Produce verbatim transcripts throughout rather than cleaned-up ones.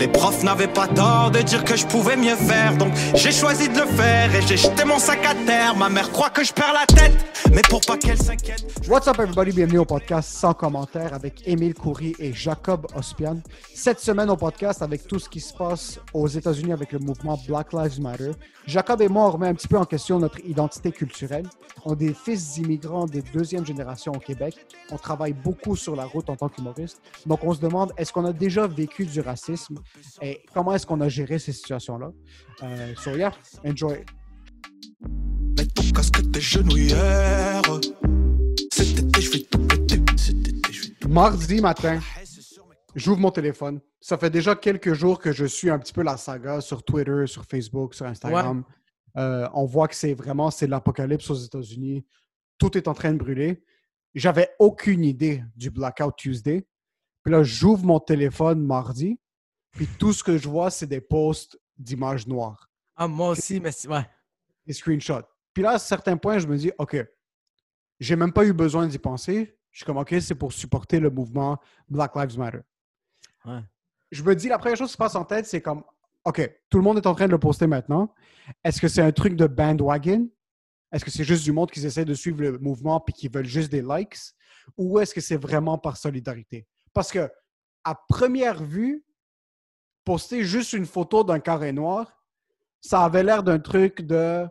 Les profs n'avaient pas tort de dire que je pouvais mieux faire, donc j'ai choisi de le faire et j'ai jeté mon sac à terre. Ma mère croit que je perds la tête, mais pour pas qu'elle s'inquiète. What's up everybody, bienvenue au podcast Sans commentaire avec Émile Coury et Jacob Ospian. Cette semaine au podcast, avec tout ce qui se passe aux États-Unis avec le mouvement Black Lives Matter, Jacob et moi on remet un petit peu en question notre identité culturelle. On est des fils d'immigrants des deuxième génération au Québec. On travaille beaucoup sur la route en tant qu'humoriste, donc on se demande est-ce qu'on a déjà vécu du racisme? Et comment est-ce qu'on a géré ces situations-là? Euh, so yeah, enjoy. Mets ton casque des genouillères. Cet été, je vais tout péter. Cet été, je vais tout péter. Mardi matin, j'ouvre mon téléphone. Ça fait déjà quelques jours que je suis un petit peu la saga sur Twitter, sur Facebook, sur Instagram. Ouais. Euh, on voit que c'est vraiment c'est l'apocalypse aux États-Unis. Tout est en train de brûler. J'avais aucune idée du Blackout Tuesday. Puis là, j'ouvre mon téléphone mardi. Puis tout ce que je vois, c'est des posts d'images noires. Ah, moi aussi, mais c'est... ouais. Des screenshots. Puis là, à certains points, je me dis, OK, j'ai même pas eu besoin d'y penser. Je suis comme, OK, c'est pour supporter le mouvement Black Lives Matter. Ouais. Je me dis, la première chose qui se passe en tête, c'est comme, OK, tout le monde est en train de le poster maintenant. Est-ce que c'est un truc de bandwagon? Est-ce que c'est juste du monde qui essaie de suivre le mouvement puis qui veulent juste des likes? Ou est-ce que c'est vraiment par solidarité? Parce que, à première vue, poster juste une photo d'un carré noir, ça avait l'air d'un truc de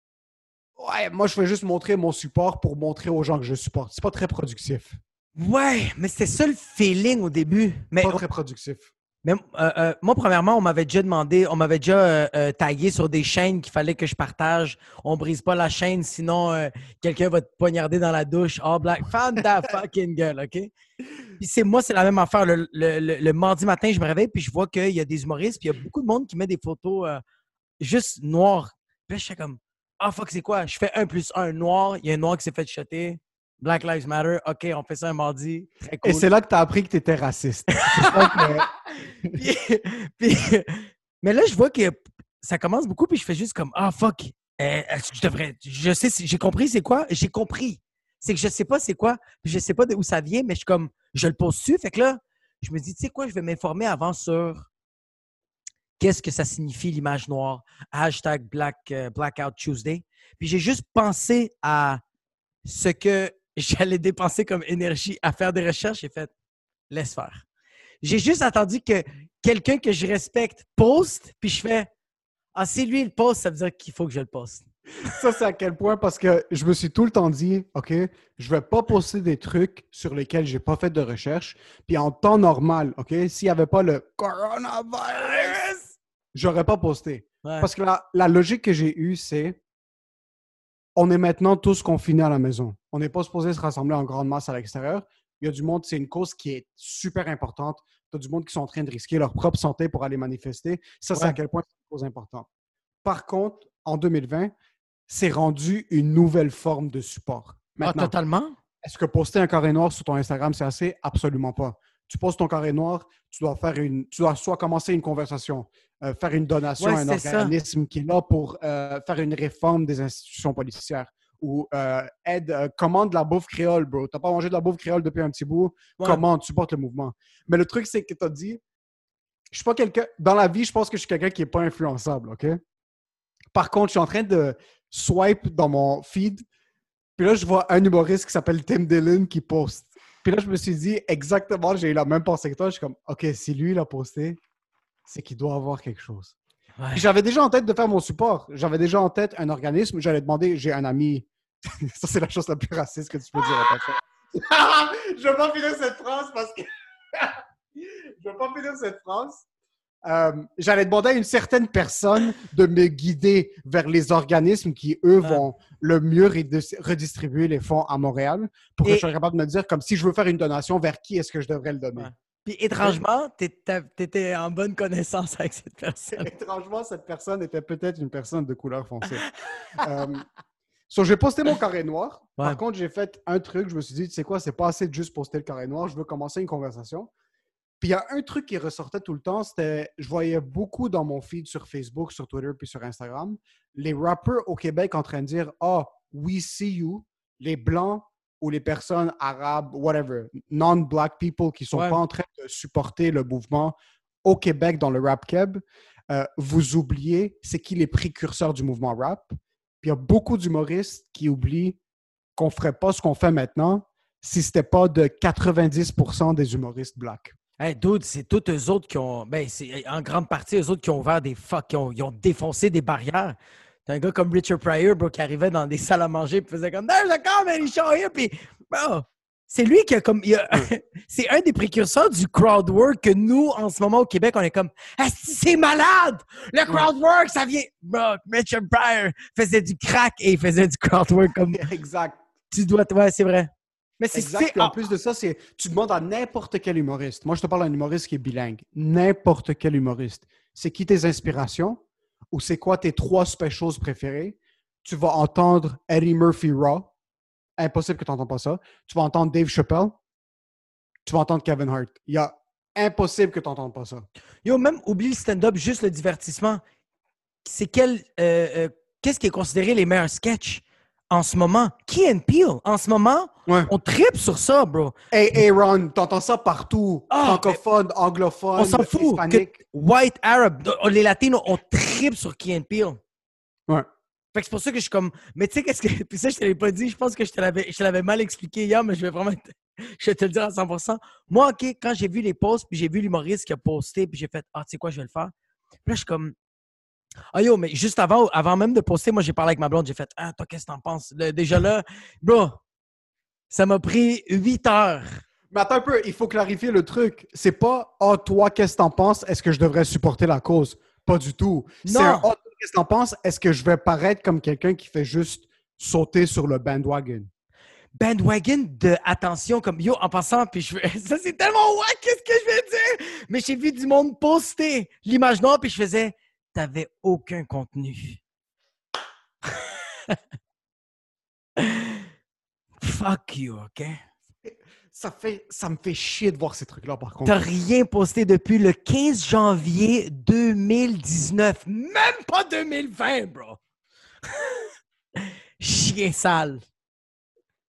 « Ouais, moi, je vais juste montrer mon support pour montrer aux gens que je supporte. » C'est pas très productif. Ouais, mais c'est ça le feeling au début. Mais, pas très productif. Mais, euh, euh, moi, premièrement, on m'avait déjà demandé, on m'avait déjà euh, euh, tagué sur des chaînes qu'il fallait que je partage. On brise pas la chaîne, sinon euh, quelqu'un va te poignarder dans la douche. « Oh, Black, found that fucking girl, OK? » Puis c'est moi, c'est la même affaire. Le, le, le, le mardi matin, je me réveille puis je vois qu'il y a des humoristes puis il y a beaucoup de monde qui met des photos euh, juste noires. Puis là, je suis comme « Ah, oh, fuck, c'est quoi? » Je fais un plus un noir. Il y a un noir qui s'est fait shotter. Black Lives Matter. OK, on fait ça un mardi. Très cool. Et c'est là que t'as appris que t'étais raciste. que... puis, puis, mais là, je vois que ça commence beaucoup puis je fais juste comme « Ah, oh, fuck, euh, je devrais... Je sais, j'ai compris c'est quoi? J'ai compris. » C'est que je sais pas c'est quoi, je sais pas d'où ça vient, mais je suis comme, je le pose dessus. Fait que là, je me dis, tu sais quoi, je vais m'informer avant sur qu'est-ce que ça signifie l'image noire, hashtag Black, euh, Blackout Tuesday. Puis j'ai juste pensé à ce que j'allais dépenser comme énergie à faire des recherches et fait, laisse faire. J'ai juste attendu que quelqu'un que je respecte poste, puis je fais, ah, si lui il poste, ça veut dire qu'il faut que je le poste. Ça, c'est à quel point, parce que je me suis tout le temps dit, OK, je vais pas poster des trucs sur lesquels j'ai pas fait de recherche. Puis en temps normal, OK, s'il n'y avait pas le coronavirus, j'aurais pas posté. Ouais. Parce que la, la logique que j'ai eue, c'est on est maintenant tous confinés à la maison. On n'est pas supposé se rassembler en grande masse à l'extérieur. Il y a du monde, c'est une cause qui est super importante. Il y a du monde qui sont en train de risquer leur propre santé pour aller manifester. Ça, ouais. C'est à quel point c'est une cause importante. Par contre, en deux mille vingt, c'est rendu une nouvelle forme de support. Maintenant, ah, totalement? Est-ce que poster un carré noir sur ton Instagram, c'est assez? Absolument pas. Tu postes ton carré noir, tu dois faire une, tu dois soit commencer une conversation, euh, faire une donation ouais, à un organisme ça. Qui est là pour euh, faire une réforme des institutions policières ou euh, aide, euh, commande de la bouffe créole, bro. T'as pas mangé de la bouffe créole depuis un petit bout. Ouais. Commande, supporte le mouvement. Mais le truc, c'est que t'as dit, je suis pas quelqu'un, dans la vie, je pense que je suis quelqu'un qui est pas influençable, OK? Par contre, je suis en train de swipe dans mon feed. Puis là, je vois un humoriste qui s'appelle Tim Dillon qui poste. Puis là, je me suis dit, exactement, j'ai eu la même pensée que toi. Je suis comme, OK, si lui, il a posté, c'est qu'il doit avoir quelque chose. Ouais. J'avais déjà en tête de faire mon support. J'avais déjà en tête un organisme. J'allais demander, j'ai un ami. Ça, c'est la chose la plus raciste que tu peux dire. Ah! Je vais pas finir cette phrase parce que... je vais pas finir cette phrase. Euh, j'allais demander à une certaine personne de me guider vers les organismes qui, eux, vont le mieux redistribuer les fonds à Montréal pour que et... je sois capable de me dire, comme si je veux faire une donation, vers qui est-ce que je devrais le donner. Ouais. Puis étrangement, t'étais en bonne connaissance avec cette personne. Étrangement, cette personne était peut-être une personne de couleur foncée. euh, so, j'ai posté mon carré noir. Ouais. Par contre, j'ai fait un truc, je me suis dit, tu sais quoi, c'est pas assez de juste poster le carré noir, je veux commencer une conversation. Puis il y a un truc qui ressortait tout le temps, c'était, je voyais beaucoup dans mon feed sur Facebook, sur Twitter, puis sur Instagram, les rappers au Québec en train de dire « Ah, oh, we see you », les Blancs ou les personnes arabes, whatever, non-black people qui ne sont ouais. pas en train de supporter le mouvement au Québec dans le rap keb, euh, vous oubliez c'est qui les précurseurs du mouvement rap. Puis il y a beaucoup d'humoristes qui oublient qu'on ne ferait pas ce qu'on fait maintenant si ce n'était pas de quatre-vingt-dix pour cent des humoristes blacks. Hey, dude, c'est toutes eux autres qui ont... Ben, c'est en grande partie eux autres qui ont ouvert des fuck, qui ont, ils ont défoncé des barrières. T'as un gars comme Richard Pryor, bro, qui arrivait dans des salles à manger et faisait comme « There's a comedy show here! » Puis, bro, c'est lui qui a comme... Il a, c'est un des précurseurs du crowd work que nous, en ce moment, au Québec, on est comme « Ah, c'est malade! Le crowd work, ça vient... » Bro, Richard Pryor faisait du crack et il faisait du crowd work comme... Exact. Tu dois... Ouais, c'est vrai. Mais c'est, exact. C'est... En plus de ça, c'est tu demandes à n'importe quel humoriste. Moi, je te parle d'un humoriste qui est bilingue. N'importe quel humoriste. C'est qui tes inspirations ou c'est quoi tes trois specials préférés? Tu vas entendre Eddie Murphy Raw. Impossible que tu n'entends pas ça. Tu vas entendre Dave Chappelle. Tu vas entendre Kevin Hart. Il y a impossible que tu n'entendes pas ça. Yo, même oublie le stand-up, juste le divertissement. C'est quel... Euh, euh, qu'est-ce qui est considéré les meilleurs sketchs? En ce moment, Key and Peele, en ce moment, ouais. on tripe sur ça, bro. Hey, hey Ron, t'entends ça partout. Oh, francophone, mais... anglophone, on s'en fout. Hispanique. Que white, Arab, les Latinos, on tripe sur Key and Peele. Ouais. Fait que c'est pour ça que je suis comme... Mais tu sais, qu'est-ce que... Puis ça, je te l'avais pas dit. Je pense que je te l'avais, je te l'avais mal expliqué hier, mais je vais vraiment... Te... Je vais te le dire à cent pour cent. Moi, OK, quand j'ai vu les posts, puis j'ai vu l'humoriste qui a posté, puis j'ai fait « Ah, tu sais quoi, je vais le faire. » Puis là, je suis comme... Ah yo, mais juste avant, avant même de poster, moi j'ai parlé avec ma blonde, j'ai fait « Ah, toi, qu'est-ce que t'en penses? » Déjà là, bro, ça m'a pris huit heures. Mais attends un peu, il faut clarifier le truc. C'est pas « Ah, oh, toi, qu'est-ce que t'en penses? Est-ce que je devrais supporter la cause? » Pas du tout. Non. C'est un « Ah, oh, toi, qu'est-ce que t'en penses? Est-ce que je vais paraître comme quelqu'un qui fait juste sauter sur le bandwagon? » Bandwagon de attention, comme yo, en passant, puis je fais, ça c'est tellement wack, qu'est-ce que je vais dire? Mais j'ai vu du monde poster l'image noire, puis je faisais... T'avais aucun contenu. Fuck you, OK? Ça, fait, ça me fait chier de voir ces trucs-là, par contre. T'as rien posté depuis le quinze janvier deux mille dix-neuf. Même pas deux mille vingt, bro! Chien sale.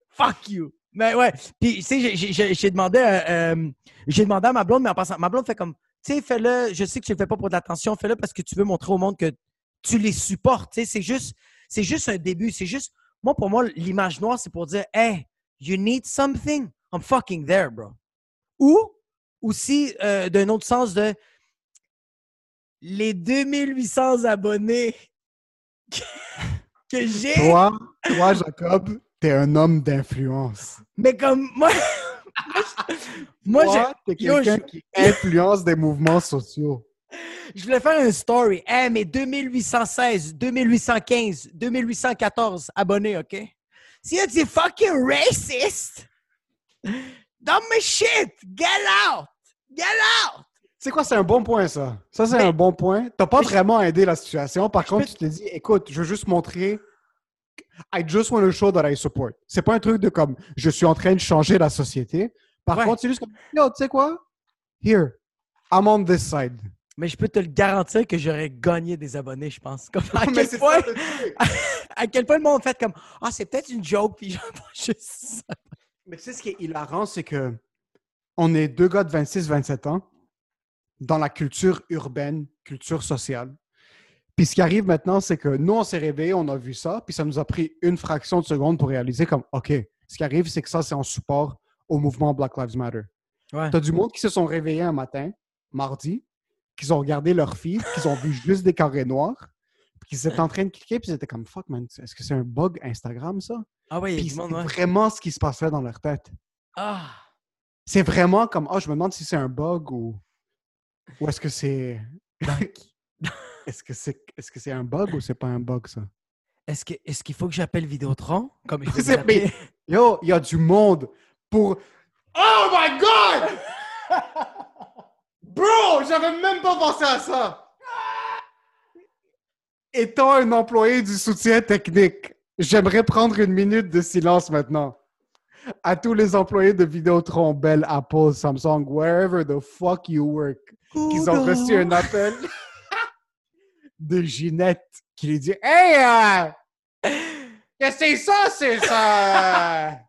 Fuck you. Mais ouais, puis tu sais, j'ai, j'ai, j'ai, demandé à, euh, j'ai demandé à ma blonde, mais en passant, ma blonde fait comme... Tu sais, fais-le, je sais que tu le fais pas pour de l'attention, fais-le parce que tu veux montrer au monde que tu les supportes. Tu sais, c'est juste, c'est juste un début. C'est juste, moi, pour moi, l'image noire, c'est pour dire, hey, you need something, I'm fucking there, bro. Ou aussi, euh, d'un autre sens, de les deux mille huit cents abonnés que, que j'ai. Toi, toi, Jacob, t'es un homme d'influence. Mais comme moi. Moi, moi j'ai... t'es quelqu'un yo, je... qui influence des mouvements sociaux. Je voulais faire une story. Hey, mais deux mille huit cent seize, deux mille huit cent quinze, deux mille huit cent quatorze abonnés, OK? Si tu es fucking racist, dumb shit, get out! Get out! Tu sais quoi, c'est un bon point, ça. Ça, c'est mais... un bon point. T'as pas vraiment aidé la situation. Par je contre, peux... tu te dis, écoute, je veux juste montrer... I just want to show that I support. C'est pas un truc de comme, je suis en train de changer la société. Par ouais. contre, c'est juste comme, yo, tu sais quoi? Here, I'm on this side. Mais je peux te le garantir que j'aurais gagné des abonnés, je pense. Comme, à, quel point, à, à quel point le monde fait comme, ah, oh, c'est peut-être une joke, puis j'entends juste ça. Mais tu sais ce qui est hilarant, c'est que on est deux gars de vingt-six vingt-sept ans dans la culture urbaine, culture sociale. Puis ce qui arrive maintenant, c'est que nous, on s'est réveillés, on a vu ça, puis ça nous a pris une fraction de seconde pour réaliser comme, OK, ce qui arrive, c'est que ça, c'est en support au mouvement Black Lives Matter. Ouais. T'as du monde qui se sont réveillés un matin, mardi, qu'ils ont regardé leur feed, qu'ils ont vu juste des carrés noirs, puis qu'ils étaient en train de cliquer, puis ils étaient comme, fuck, man, est-ce que c'est un bug Instagram, ça? Ah oui, puis c'est ouais. vraiment ce qui se passait dans leur tête. Ah! C'est vraiment comme, ah, oh, je me demande si c'est un bug ou... Ou est-ce que c'est... Est-ce que, c'est, est-ce que c'est un bug ou c'est pas un bug, ça? Est-ce, que, est-ce qu'il faut que j'appelle Vidéotron? Comme je c'est, mais, yo, il y a du monde pour... Oh my God! Bro, j'avais même pas pensé à ça! Étant un employé du soutien technique, j'aimerais prendre une minute de silence maintenant. À tous les employés de Vidéotron, Bell, Apple, Samsung, wherever the fuck you work, qu'ils ont reçu un appel... de Ginette qui lui dit « Hey! Euh, qu'est-ce que c'est ça? C'est ça!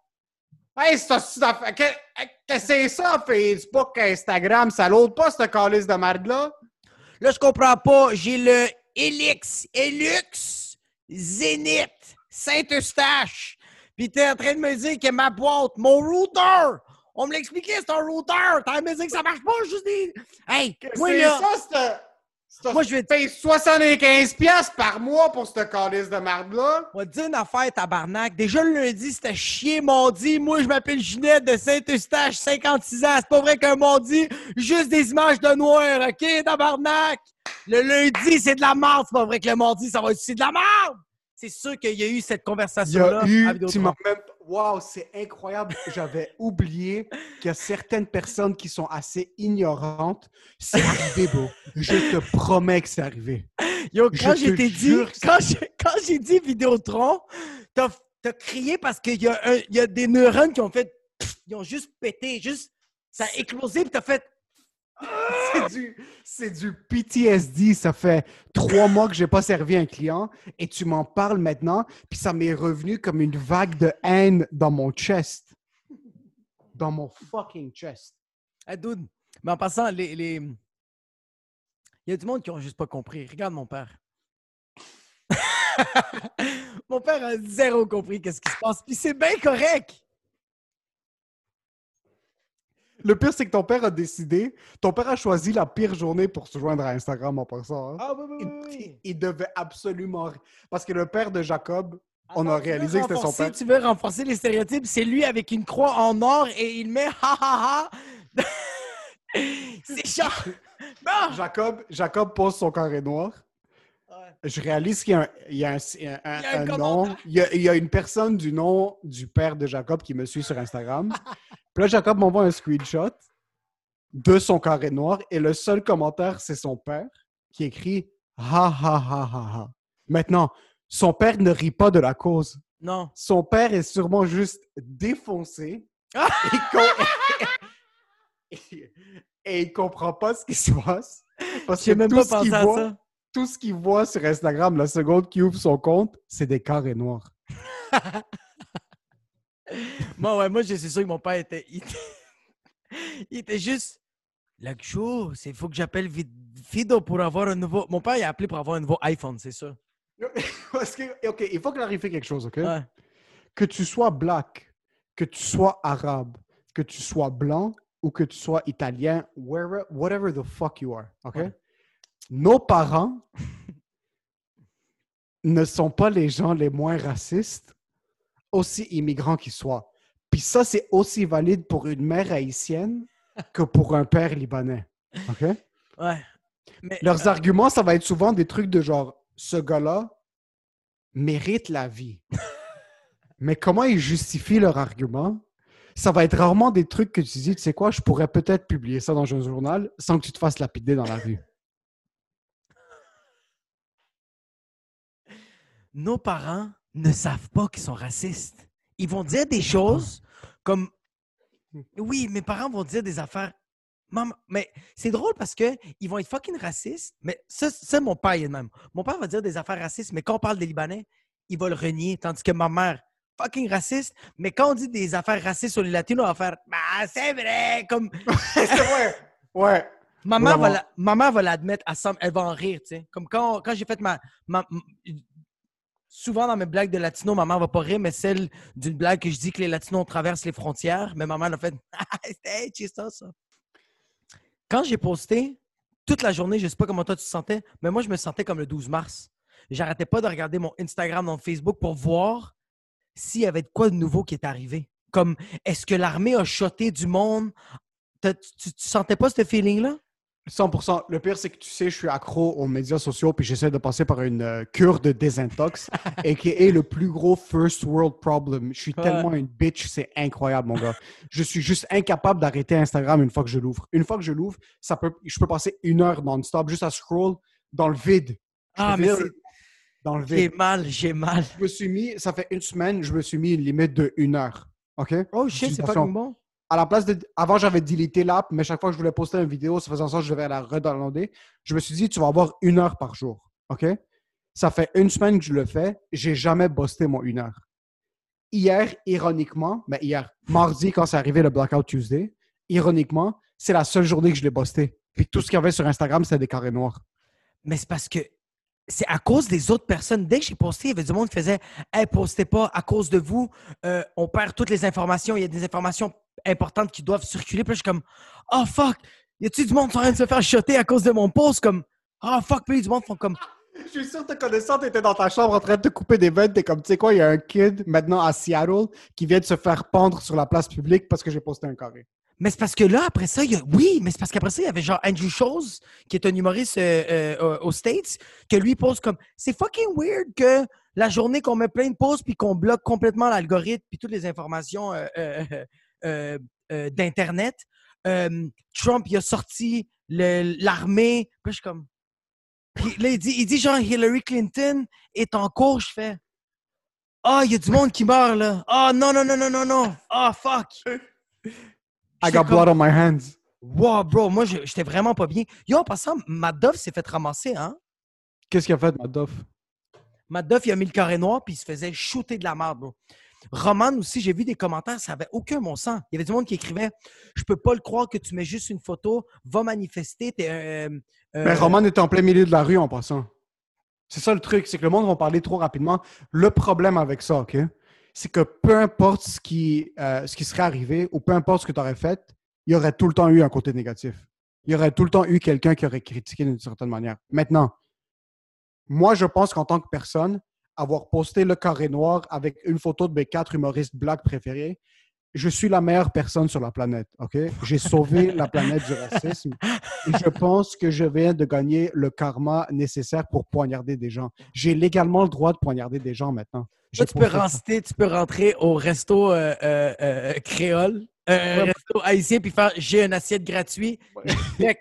Hey, c'est ça. C'est ça, Facebook, Instagram, ça l'autre pas, cette calice de merde-là. Là, je comprends pas. J'ai le Elix, Elux, Zénith, Saint-Eustache. Puis t'es en train de me dire que ma boîte, mon routeur, on me l'expliquait, c'est un routeur. T'as à me dire que ça marche pas, je dis. Hey, moi, c'est là. Ça, c'est moi, je vais te payer soixante-quinze dollars par mois pour cette calice de marde-là. On va te dire une affaire, tabarnak. Déjà, le lundi, c'était chier, mardi. Moi, je m'appelle Ginette de Saint-Eustache, cinquante-six ans. C'est pas vrai qu'un mardi, juste des images de noir, OK, tabarnak? Le lundi, c'est de la merde. C'est pas vrai que le mardi, ça va être aussi de la merde. C'est sûr qu'il y a eu cette conversation-là. Il y a eu, tu m'as même... Wow, c'est incroyable. J'avais oublié qu'il y a certaines personnes qui sont assez ignorantes. C'est arrivé, beau. Je te promets que c'est arrivé. Yo, quand je j'étais dit, quand, je, quand j'ai dit Vidéotron, t'as, t'as crié parce qu'il y a un, il y a des neurones qui ont fait, pff, ils ont juste pété, juste, ça a éclosé, puis t'as fait. C'est du, c'est du P T S D. Ça fait trois mois que j'ai pas servi un client et tu m'en parles maintenant. Puis ça m'est revenu comme une vague de haine dans mon chest. Dans mon fucking chest. Hey, dude, mais en passant, les, les... il y a du monde qui ont juste pas compris. Regarde mon père. Mon père a zéro compris qu'est-ce qui se passe. Puis c'est bien correct. Le pire, c'est que ton père a décidé, ton père a choisi la pire journée pour se joindre à Instagram en passant. Hein? Ah oui, oui, oui. Il, il devait absolument... Parce que le père de Jacob, ah, on a réalisé que c'était son père. Tu veux renforcer les stéréotypes, c'est lui avec une croix en or et il met « ha ha ha ». C'est genre... Non! Jacob, Jacob pose son carré noir. Ouais. Je réalise qu'il y a un, il y a un, un, il y a un, un nom. Il y a, il y a une personne du nom du père de Jacob qui me suit sur Instagram. Puis là, Jacob m'envoie un screenshot de son carré noir et le seul commentaire, c'est son père qui écrit « ha ha ha ha ha ». Maintenant, son père ne rit pas de la cause. Non. Son père est sûrement juste défoncé et, com- et, et il comprend pas ce qui se passe. Parce J'ai que même tout pas pensé qu'il à voit, ça. Tout ce qu'il voit sur Instagram, la seconde qu'il ouvre son compte, c'est des carrés noirs. Moi, ouais, moi, je suis sûr que mon père était... Il était, il était juste... Le jour, il faut que j'appelle Fido pour avoir un nouveau... Mon père, il a appelé pour avoir un nouveau iPhone, c'est ça. Parce que, OK, il faut clarifier quelque chose, OK? Ouais. Que tu sois black, que tu sois arabe, que tu sois blanc ou que tu sois italien, wherever, whatever the fuck you are, OK? Ouais. Nos parents ne sont pas les gens les moins racistes aussi immigrants qu'ils soient. Puis ça, c'est aussi valide pour une mère haïtienne que pour un père libanais. OK? Ouais. Mais, Leurs euh... arguments, ça va être souvent des trucs de genre, ce gars-là mérite la vie. Mais comment ils justifient leur argument? Ça va être rarement des trucs que tu dis, tu sais quoi, je pourrais peut-être publier ça dans un journal sans que tu te fasses lapider dans la rue. Nos parents ne savent pas qu'ils sont racistes. Ils vont dire des choses comme... Oui, mes parents vont dire des affaires... Maman, mais c'est drôle parce que ils vont être fucking racistes, mais ça, ça mon père il est même. Mon père va dire des affaires racistes, mais quand on parle des Libanais, il va le renier. Tandis que ma mère, fucking raciste, mais quand on dit des affaires racistes sur les Latinos, on va faire « Bah, c'est vrai! » Comme... C'est vrai! Ouais. Ma mère, va la, ma mère va l'admettre à ça. Elle va en rire, tu sais. Comme quand, quand j'ai fait ma... ma, ma souvent, dans mes blagues de Latino, maman va pas rire, mais celle d'une blague que je dis que les Latinos traversent les frontières, mais maman, elle a fait « Hey, c'est ça, ça! » Quand j'ai posté, toute la journée, je sais pas comment toi tu te sentais, mais moi, je me sentais comme le douze mars. J'arrêtais pas de regarder mon Instagram, mon Facebook pour voir s'il y avait de quoi de nouveau qui est arrivé. Comme, est-ce que l'armée a shoté du monde? Tu, tu, tu sentais pas ce feeling-là? cent pour cent. Le pire, c'est que tu sais, je suis accro aux médias sociaux puis j'essaie de passer par une euh, cure de désintox et qui est le plus gros first world problem. Je suis ouais. tellement une bitch, c'est incroyable, mon gars. Je suis juste incapable d'arrêter Instagram une fois que je l'ouvre. Une fois que je l'ouvre, ça peut, je peux passer une heure non-stop juste à scroll dans le vide. Je ah, mais c'est... Dans le vide. J'ai mal, j'ai mal. Je me suis mis, ça fait une semaine, je me suis mis une limite de une heure. OK? Oh, shit, c'est pas bon. À la place de... Avant, j'avais deleté l'app, mais chaque fois que je voulais poster une vidéo, ça faisait en sorte que je devais la redownloader. Je me suis dit, tu vas avoir une heure par jour. OK? Ça fait une semaine que je le fais. J'ai jamais posté mon une heure. hier, ironiquement, mais hier, mardi, quand c'est arrivé le Blackout Tuesday, ironiquement, c'est la seule journée que je l'ai posté. Puis tout ce qu'il y avait sur Instagram, c'était des carrés noirs. Mais c'est parce que c'est à cause des autres personnes. Dès que j'ai posté, il y avait du monde qui faisait « Hey, postez pas, à cause de vous, euh, on perd toutes les informations. Il y a des informations importantes qui doivent circuler. » Puis là, je suis comme « Oh, fuck! Y a-tu du monde qui est en train de se faire shotter à cause de mon post? » Comme « Oh, fuck! » Puis du monde font comme... Je suis sûr que te connaissant, t'étais dans ta chambre en train de te couper des veines. T'es comme, tu sais quoi, il y a un kid maintenant à Seattle qui vient de se faire pendre sur la place publique parce que j'ai posté un carré. Mais c'est parce que là, après ça, il y a... Oui, mais c'est parce qu'après ça, il y avait genre Andrew Sholes, qui est un humoriste euh, euh, aux States, que lui pose comme... C'est fucking weird que la journée qu'on met plein de pauses puis qu'on bloque complètement l'algorithme puis toutes les informations euh, euh, euh, euh, d'Internet, euh, Trump, il a sorti le, l'armée. Puis je suis comme... Puis là, il dit, il dit genre Hillary Clinton est en cours, je fais ah, oh, il y a du monde qui meurt là. Ah, oh, non, non, non, non, non, non. Ah, oh, fuck. I got comme... blood on my hands. Wow, bro, moi, j'étais vraiment pas bien. Yo, en passant, Matt Duff s'est fait ramasser, hein? Qu'est-ce qu'il a fait, Matt Duff? Matt Duff, il a mis le carré noir puis il se faisait shooter de la merde, bro. Roman aussi, j'ai vu des commentaires, ça avait aucun bon sens. Il y avait du monde qui écrivait « Je peux pas le croire que tu mets juste une photo, va manifester. » euh, euh, Mais Roman était en plein milieu de la rue en passant. C'est ça le truc, c'est que le monde va parler trop rapidement. Le problème avec ça, ok, c'est que peu importe ce qui, euh, ce qui serait arrivé ou peu importe ce que tu aurais fait, il y aurait tout le temps eu un côté négatif. Il y aurait tout le temps eu quelqu'un qui aurait critiqué d'une certaine manière. Maintenant, moi, je pense qu'en tant que personne, avoir posté le carré noir avec une photo de mes quatre humoristes blacks préférés, je suis la meilleure personne sur la planète, ok? J'ai sauvé la planète du racisme. Et je pense que je viens de gagner le karma nécessaire pour poignarder des gens. J'ai légalement le droit de poignarder des gens maintenant. Toi, tu, peux rentrer, tu peux rentrer au resto euh, euh, euh, créole, euh, ouais. resto haïtien, puis faire « J'ai une assiette gratuite ouais. ».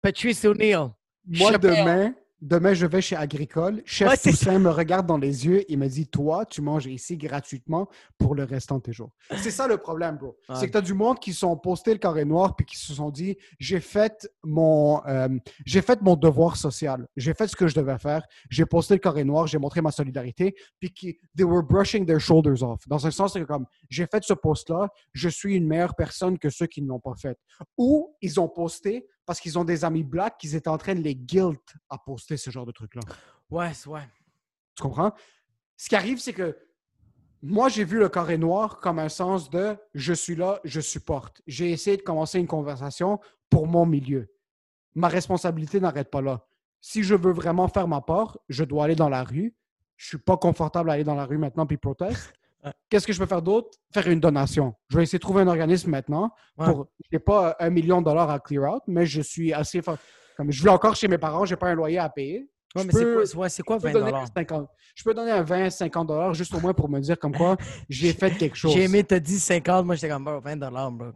Patrice O'Neill. Moi, Chappelle. demain... Demain, je vais chez Agricole. Chef ouais, Toussaint me regarde dans les yeux et me dit « Toi, tu manges ici gratuitement pour le restant de tes jours. » C'est ça le problème, bro. Ah, c'est que tu as du monde qui sont postés le carré noir puis qui se sont dit « J'ai fait mon euh, j'ai fait mon devoir social. J'ai fait ce que je devais faire. J'ai posté le carré noir. J'ai montré ma solidarité. » Puis qui « They were brushing their shoulders off. » Dans un sens, c'est comme « J'ai fait ce post-là. Je suis une meilleure personne que ceux qui ne l'ont pas fait. » Ou ils ont posté parce qu'ils ont des amis blacks qu'ils étaient en train de les guilt à poster ce genre de truc-là. Ouais, ouais. Tu comprends? Ce qui arrive, c'est que moi, j'ai vu le carré noir comme un sens de « je suis là, je supporte ». J'ai essayé de commencer une conversation pour mon milieu. Ma responsabilité n'arrête pas là. Si je veux vraiment faire ma part, je dois aller dans la rue. Je suis pas confortable à aller dans la rue maintenant puis proteste. Qu'est-ce que je peux faire d'autre? Faire une donation. Je vais essayer de trouver un organisme maintenant. Ouais. Pour, je n'ai pas un million de dollars à clear out, mais je suis assez... Comme je vis encore chez mes parents, je n'ai pas un loyer à payer. Ouais, je mais peux, c'est quoi, c'est quoi vingt dollars? Je peux donner un vingt, cinquante dollars juste au moins pour me dire comme quoi j'ai fait quelque chose. J'ai aimé, t'as dit cinquante, moi j'étais comme oh, vingt dollars, bro.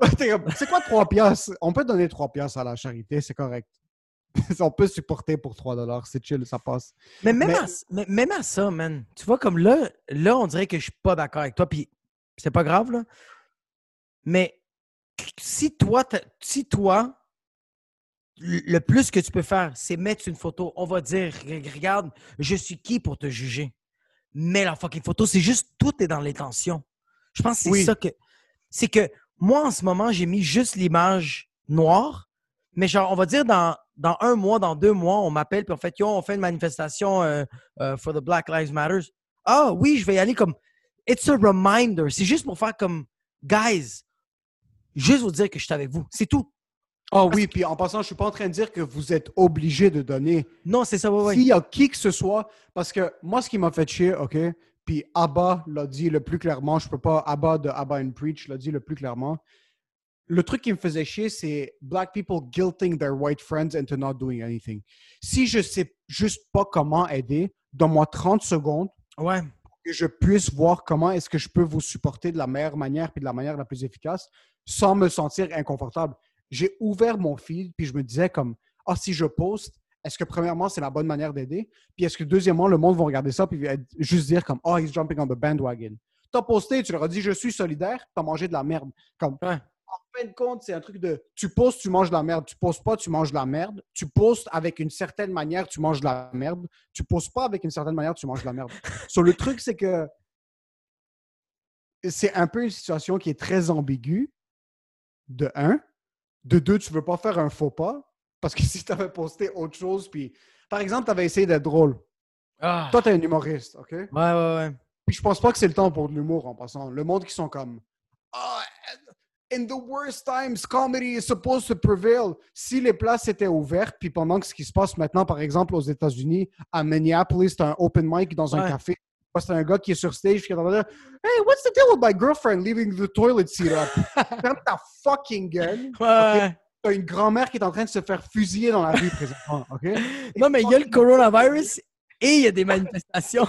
C'est quoi trois piastres? On peut donner trois piastres à la charité, c'est correct. On peut supporter pour trois dollars, c'est chill, ça passe. Mais même, mais... À, mais même à ça, man, tu vois, comme là, là, on dirait que je suis pas d'accord avec toi, puis c'est pas grave, là. Mais si toi, si toi, le plus que tu peux faire, c'est mettre une photo, on va dire, regarde, je suis qui pour te juger? Mais la fucking photo, c'est juste, tout est dans les tensions. Je pense que c'est oui. ça que... C'est que moi, en ce moment, j'ai mis juste l'image noire, mais genre, on va dire dans... Dans un mois, dans deux mois, on m'appelle puis en fait, yo, on fait une manifestation euh, euh, for the Black Lives Matter. Ah oui, je vais y aller comme, it's a reminder. C'est juste pour faire comme, guys, juste vous dire que je suis avec vous. C'est tout. Ah oh, oui, que... puis en passant, je suis pas en train de dire que vous êtes obligé de donner. Non, c'est ça, oui. S'il y a qui que ce soit, parce que moi, ce qui m'a fait chier, ok, puis Abba l'a dit le plus clairement, je peux pas, Abba de Abba and Preach l'a dit le plus clairement. Le truc qui me faisait chier, c'est black people guilting their white friends into not doing anything. Si je sais juste pas comment aider, donne-moi trente secondes ouais. pour que je puisse voir comment est-ce que je peux vous supporter de la meilleure manière puis de la manière la plus efficace sans me sentir inconfortable. J'ai ouvert mon feed puis je me disais comme « Ah, si je poste, est-ce que premièrement, c'est la bonne manière d'aider? Puis est-ce que deuxièmement, le monde va regarder ça puis juste dire comme « Ah, oh, he's jumping on the bandwagon ». T'as posté, tu leur as dit « Je suis solidaire », t'as mangé de la merde. Comme ouais. En fin de compte, c'est un truc de tu postes, tu manges de la merde. Tu postes pas, tu manges de la merde. Tu postes avec une certaine manière, tu manges de la merde. Tu postes pas avec une certaine manière, tu manges de la merde. So, le truc, c'est que c'est un peu une situation qui est très ambiguë, de un. De deux, tu veux pas faire un faux pas, parce que si tu avais posté autre chose, puis... Par exemple, tu avais essayé d'être drôle. Ah. Toi, t'es un humoriste, OK? Ouais, ouais, ouais. Puis je pense pas que c'est le temps pour de l'humour, en passant. Le monde qui sont comme... Oh, in the worst times, comedy is supposed to prevail. Si les places étaient ouvertes, puis pendant que ce qui se passe maintenant, par exemple, aux États-Unis, à Minneapolis, t'as un open mic dans un ouais. café. C'est un gars qui est sur stage qui est en train de dire « Hey, what's the deal with my girlfriend leaving the toilet seat up? » Ferme ta fucking gueule. Ouais. Okay? T'as une grand-mère qui est en train de se faire fusiller dans la rue présentement. Okay? Non, mais il y a le coronavirus et il y a des manifestations.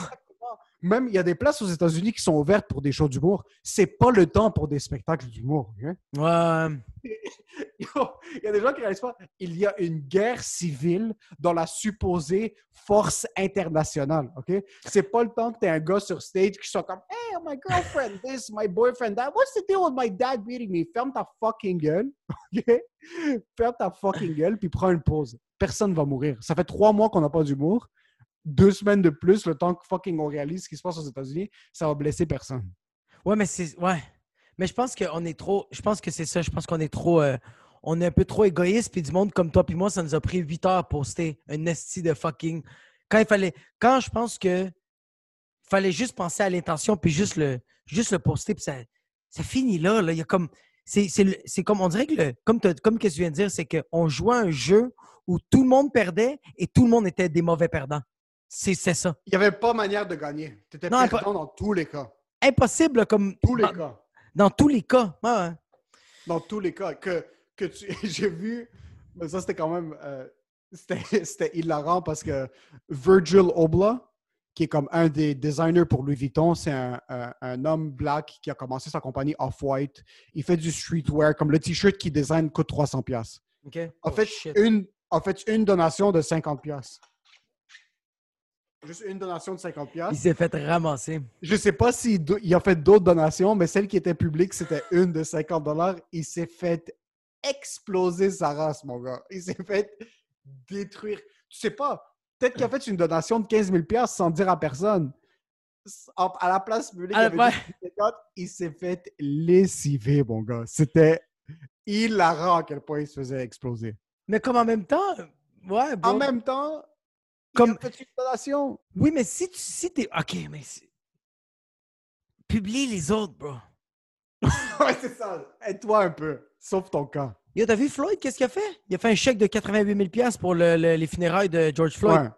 Même, il y a des places aux États-Unis qui sont ouvertes pour des shows d'humour. C'est pas le temps pour des spectacles d'humour. Okay? Ouais. Il y a des gens qui réalisent pas. Il y a une guerre civile dans la supposée force internationale. OK? C'est pas le temps que t'es un gars sur stage qui soit comme « Hey, my girlfriend, this, my boyfriend, that. What's the deal with my dad beating me? » Ferme ta fucking gueule. OK? Ferme ta fucking gueule puis prends une pause. Personne va mourir. Ça fait trois mois qu'on n'a pas d'humour. Deux semaines de plus, le temps que fucking on réalise ce qui se passe aux États-Unis, ça va blesser personne. Ouais, mais c'est... Ouais. Mais je pense qu'on est trop... Je pense que c'est ça. Je pense qu'on est trop... Euh... On est un peu trop égoïste, puis du monde comme toi puis moi, ça nous a pris huit heures à poster un esti de fucking... Quand il fallait... Quand je pense que... Il fallait juste penser à l'intention, puis juste le, juste le poster, puis ça, ça finit là, là. Il y a comme... C'est, c'est, le... c'est comme... On dirait que... Le... Comme, comme que tu viens de dire, c'est qu'on jouait à un jeu où tout le monde perdait et tout le monde était des mauvais perdants. C'est, c'est ça. Il n'y avait pas manière de gagner. Tu étais perdant impo... dans tous les cas. Impossible, comme... Tous les dans... cas. Dans tous les cas. Ouais, ouais. Dans tous les cas. Que... Que tu, j'ai vu, mais ça c'était quand même, euh, c'était, c'était hilarant parce que Virgil Abloh, qui est comme un des designers pour Louis Vuitton, c'est un, un, un homme black qui a commencé sa compagnie Off-White. Il fait du streetwear, comme le t-shirt qu'il design coûte trois cents dollars. Okay. En, oh, fait, une, en fait, une donation de cinquante dollars. Juste une donation de cinquante dollars. Il s'est fait ramasser. Je sais pas s'il do- il a fait d'autres donations, mais celle qui était publique, c'était une de cinquante dollars. Il s'est fait exploser sa race, mon gars. Il s'est fait détruire. Tu sais pas, peut-être qu'il a fait une donation de quinze mille dollars sans dire à personne. À la place publique, il, avait dit, il s'est fait lessiver, mon gars. C'était hilarant à quel point il se faisait exploser. Mais comme en même temps... ouais. Bon. En même temps, comme... il a fait une donation. Oui, mais si tu... Si t'es... OK, mais... Si... Publie les autres, bro. Ouais, c'est ça. Aide-toi un peu. Sauf ton camp. Yo, t'as vu Floyd, qu'est-ce qu'il a fait? Il a fait un chèque de quatre-vingt-huit mille dollars pour le, le, les funérailles de George Floyd.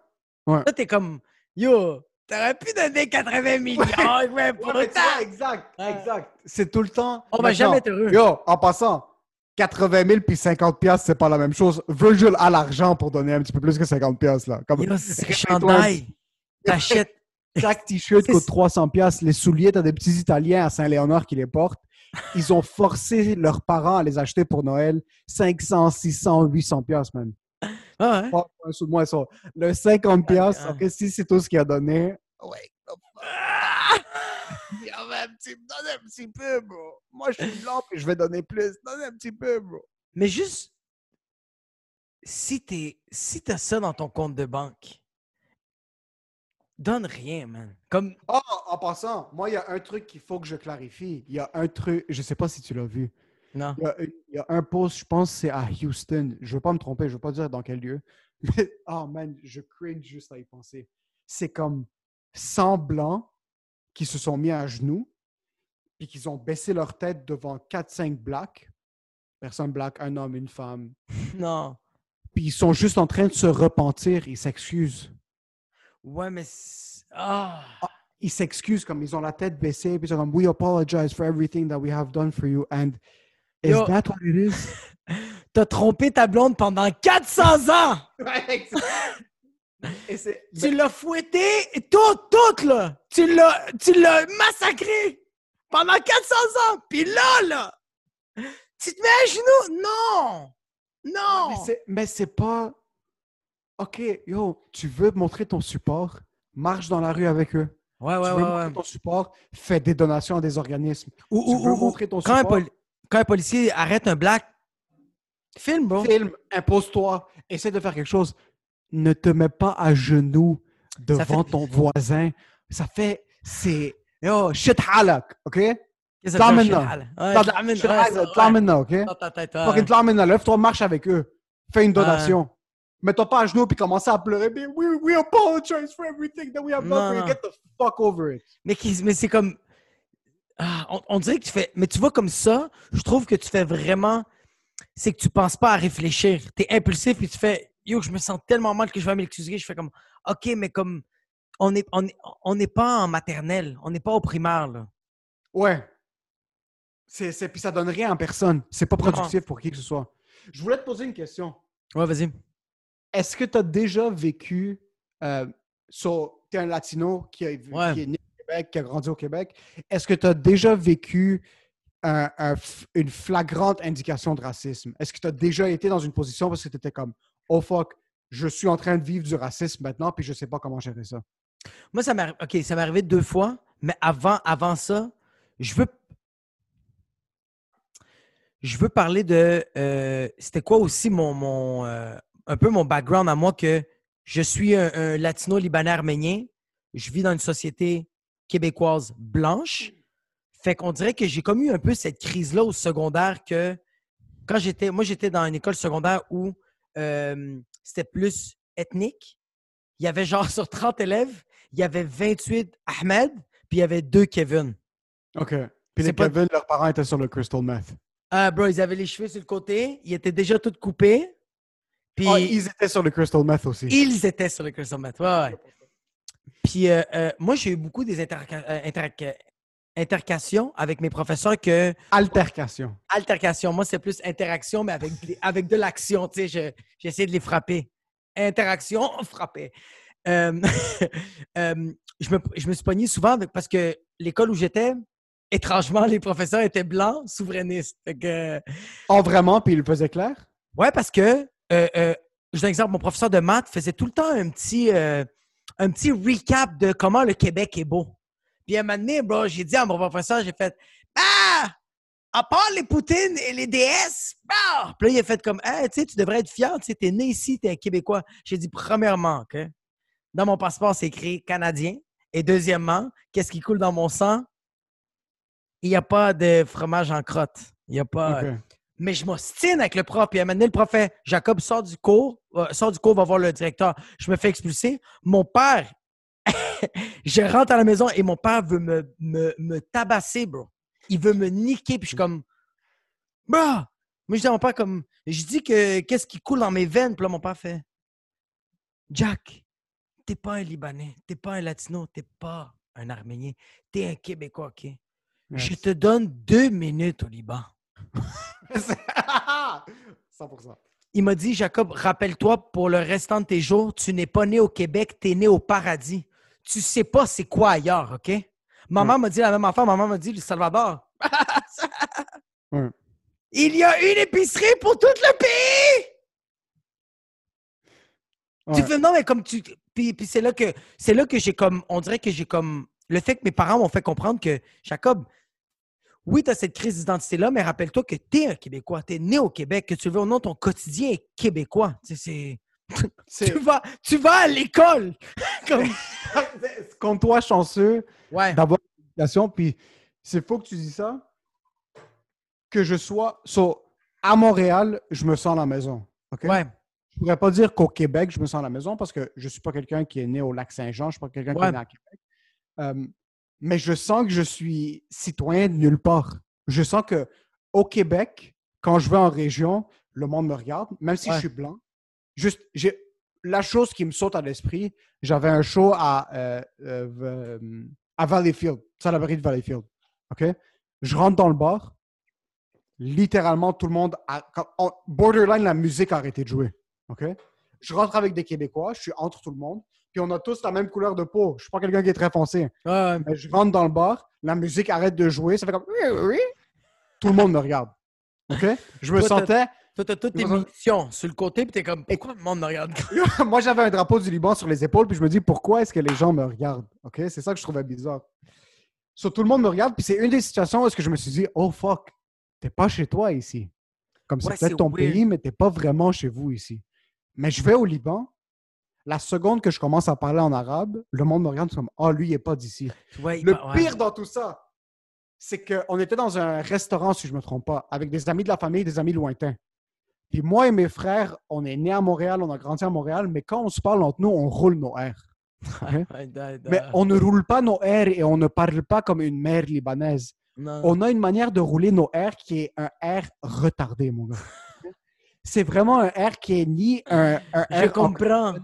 Ouais. Ouais. Là, t'es comme, yo, t'aurais pu donner quatre-vingts millions. Ouais, ouais, pour ouais, vois, exact, ouais. Exact. C'est tout le temps. On va jamais être heureux. Yo, en passant, quatre-vingt mille puis cinquante dollars, c'est pas la même chose. Virgil a l'argent pour donner un petit peu plus que cinquante dollars, là. Comme, yo, c'est un chandail. T'achètes. Chaque t-shirt coûte trois cents dollars. Les souliers, t'as des petits Italiens à Saint-Léonard qui les portent. Ils ont forcé leurs parents à les acheter pour Noël cinq cents, six cents, huit cents dollars même. Ah ouais? Oh, un sous de moins, ça. Le cinquante dollars, après si c'est tout ce qu'il a donné. Ouais. Ah! Même, tu me donnes un petit peu, bro. Moi, je suis blanc et je vais donner plus. Donne un petit peu, bro. Mais juste, si t'es, si t'as ça dans ton compte de banque, donne rien, man. Comme... Oh, en passant, moi, il y a un truc qu'il faut que je clarifie. Il y a un truc, je sais pas si tu l'as vu. Non. Il y, y a un post, je pense, c'est à Houston. Je veux pas me tromper, je veux pas dire dans quel lieu. Mais, oh man, je cringe juste à y penser. C'est comme cent blancs qui se sont mis à genoux puis qu'ils ont baissé leur tête devant quatre cinq blacks. Personne black, un homme, une femme. Non. Puis ils sont juste en train de se repentir, ils s'excusent. Ouais, mais... Ah. Ah, ils s'excusent comme ils ont la tête baissée, puis ils sont comme « We apologize for everything that we have done for you, and is Yo. That what it is? » T'as trompé ta blonde pendant quatre cents ans! Ouais, et c'est... Tu l'as fouetté, tout, tout, là! Tu l'as, tu l'as massacré pendant quatre cents ans! Puis là, là! Tu te mets à genoux? Non! Non! Ouais, mais, c'est... mais c'est pas... OK, yo, tu veux montrer ton support, marche dans la rue avec eux. Ouais, ouais, tu veux ouais, montrer ouais. ton support, fais des donations à des organismes. Ou, tu ou, veux ou, montrer ton quand support. Un poli- quand un policier arrête un black, filme, bro. Filme, impose-toi, essaie de faire quelque chose. Ne te mets pas à genoux devant fait... ton voisin. Ça fait, c'est, yo, shit halak, OK? اطلع منها اطلع منها اطلع منها اوكي فوق اطلع منها lève toi marche avec eux fais une donation mets-toi pas à genoux puis commence à pleurer we we apologize for everything that we have done for you get the fuck over it mais mais c'est comme ah, on, on dirait que tu fais mais tu vois comme ça je trouve que tu fais vraiment c'est que tu penses pas à réfléchir t'es impulsif puis tu fais yo je me sens tellement mal que je vais m'excuser je fais comme ok mais comme on est on, on est pas en maternelle on n'est pas au primaire là ouais c'est c'est puis ça donne rien en personne c'est pas productif non. Pour qui que ce soit je voulais te poser une question ouais vas-y est-ce que tu as déjà vécu euh, sur t'es un latino qui, a, ouais. qui est né au Québec qui a grandi au Québec est-ce que tu as déjà vécu un, un, une flagrante indication de racisme est-ce que tu as déjà été dans une position parce que tu étais comme oh fuck je suis en train de vivre du racisme maintenant puis je sais pas comment gérer ça moi ça m'est ok ça m'est arrivé deux fois mais avant avant ça je veux je veux parler de euh, c'était quoi aussi mon mon euh, un peu mon background à moi que je suis un, un latino-libanais-arménien. Je vis dans une société québécoise blanche. Fait qu'on dirait que j'ai comme eu un peu cette crise-là au secondaire que quand j'étais... Moi, j'étais dans une école secondaire où euh, c'était plus ethnique. Il y avait genre sur trente élèves, il y avait vingt-huit Ahmed, puis il y avait deux Kevin. OK. Puis C'est les pas... Kevin, leurs parents étaient sur le crystal meth. Ah, bro, ils avaient les cheveux sur le côté. Ils étaient déjà tous coupés. Puis, oh, ils étaient sur le crystal meth aussi. Ils étaient sur le crystal meth, ouais, ouais. Puis euh, euh, moi, j'ai eu beaucoup des interca- interca- intercations avec mes professeurs que... Altercations. Altercations. Moi, c'est plus interaction, mais avec, avec de l'action, tu sais. Je, j'essaie de les frapper. Interaction, frapper. Euh, euh, je, me, je me suis pogné souvent avec, parce que l'école où j'étais, étrangement, les professeurs étaient blancs, souverainistes. Fait que... Oh, vraiment? Puis ils le faisaient clair? Ouais, parce que Euh, euh, je donne un exemple, mon professeur de maths faisait tout le temps un petit, euh, un petit recap de comment le Québec est beau. Puis à un moment donné, bro, j'ai dit à mon professeur, j'ai fait « Ah! À part les poutines et les D S, bah! » Puis là, il a fait comme « Hey, tu sais, tu devrais être fier, tu sais, t'es né ici, t'es un Québécois. » J'ai dit « Premièrement, que dans mon passeport, c'est écrit Canadien. Et deuxièmement, qu'est-ce qui coule dans mon sang? Il n'y a pas de fromage en crotte. Il n'y a pas... Okay. » Mais je m'ostine avec le prof. Puis à un moment donné, le prof fait « Jacob, sors du cours. Euh, sors du cours, va voir le directeur. » Je me fais expulser. Mon père, je rentre à la maison et mon père veut me, me, me tabasser, bro. Il veut me niquer. Puis je suis comme « Bro! » Moi, je dis à mon père comme « Je dis que qu'est-ce qui coule dans mes veines? » Puis là, mon père fait « Jack, t'es pas un Libanais. T'es pas un Latino. T'es pas un Arménien. T'es un Québécois, OK? Yes. Je te donne deux minutes au Liban. » cent pour cent. Il m'a dit, Jacob, rappelle-toi, pour le restant de tes jours, tu n'es pas né au Québec, tu es né au paradis. Tu sais pas c'est quoi ailleurs, OK? Maman mm. m'a dit la même affaire, maman m'a dit, le Salvador. mm. Il y a une épicerie pour tout le pays! Ouais. Tu fais, non, mais comme tu... Puis, puis c'est là que, c'est là que j'ai comme... On dirait que j'ai comme... Le fait que mes parents m'ont fait comprendre que, Jacob... Oui, tu as cette crise d'identité-là, mais rappelle-toi que tu es un Québécois, tu es né au Québec, que tu veux ou non, ton quotidien est québécois. Tu sais, c'est... C'est... Tu, vas, tu vas à l'école! Comme... Compte-toi chanceux ouais. d'avoir une éducation, puis c'est faux que tu dis ça, que je sois... So, à Montréal, je me sens à la maison. Okay? Ouais. Je pourrais pas dire qu'au Québec, je me sens à la maison, parce que je suis pas quelqu'un qui est né au Lac-Saint-Jean, je suis pas quelqu'un ouais. qui est né à Québec. Um, Mais je sens que je suis citoyen de nulle part. Je sens que au Québec, quand je vais en région, le monde me regarde, même si ouais. je suis blanc. Juste, j'ai la chose qui me saute à l'esprit. J'avais un show à euh, euh, à Valleyfield, Salaberry de Valleyfield. Ok, je rentre dans le bar. Littéralement, tout le monde a borderline la musique a arrêté de jouer. Ok, je rentre avec des Québécois, je suis entre tout le monde. Puis on a tous la même couleur de peau. Je suis pas quelqu'un qui est très foncé. Ouais. Mais je rentre dans le bar, la musique arrête de jouer, ça fait comme... Tout le monde me regarde. OK? Je me toi, sentais... Toi, t'as toutes tes missions sur le côté, puis t'es comme... Pourquoi le monde me regarde? Moi, j'avais un drapeau du Liban sur les épaules, puis je me dis, pourquoi est-ce que les gens me regardent? OK? C'est ça que je trouvais bizarre. Sur tout le monde me regarde, puis c'est une des situations où est-ce que je me suis dit, oh fuck, t'es pas chez toi ici. Comme ouais, c'est peut-être c'est ton weird. Pays, mais t'es pas vraiment chez vous ici. Mais je vais au Liban... La seconde que je commence à parler en arabe, le monde me regarde comme « Ah, oh, lui, il n'est pas d'ici. Ouais, » Le bah, ouais. pire dans tout ça, c'est qu'on était dans un restaurant, si je ne me trompe pas, avec des amis de la famille, des amis lointains. Puis moi et mes frères, on est nés à Montréal, on a grandi à Montréal, mais quand on se parle entre nous, on roule nos R. Hein? Mais on ne roule pas nos R et on ne parle pas comme une mère libanaise. Non. On a une manière de rouler nos R qui est un R retardé, mon gars. C'est vraiment un R qui est ni un, un R... Je comprends. En...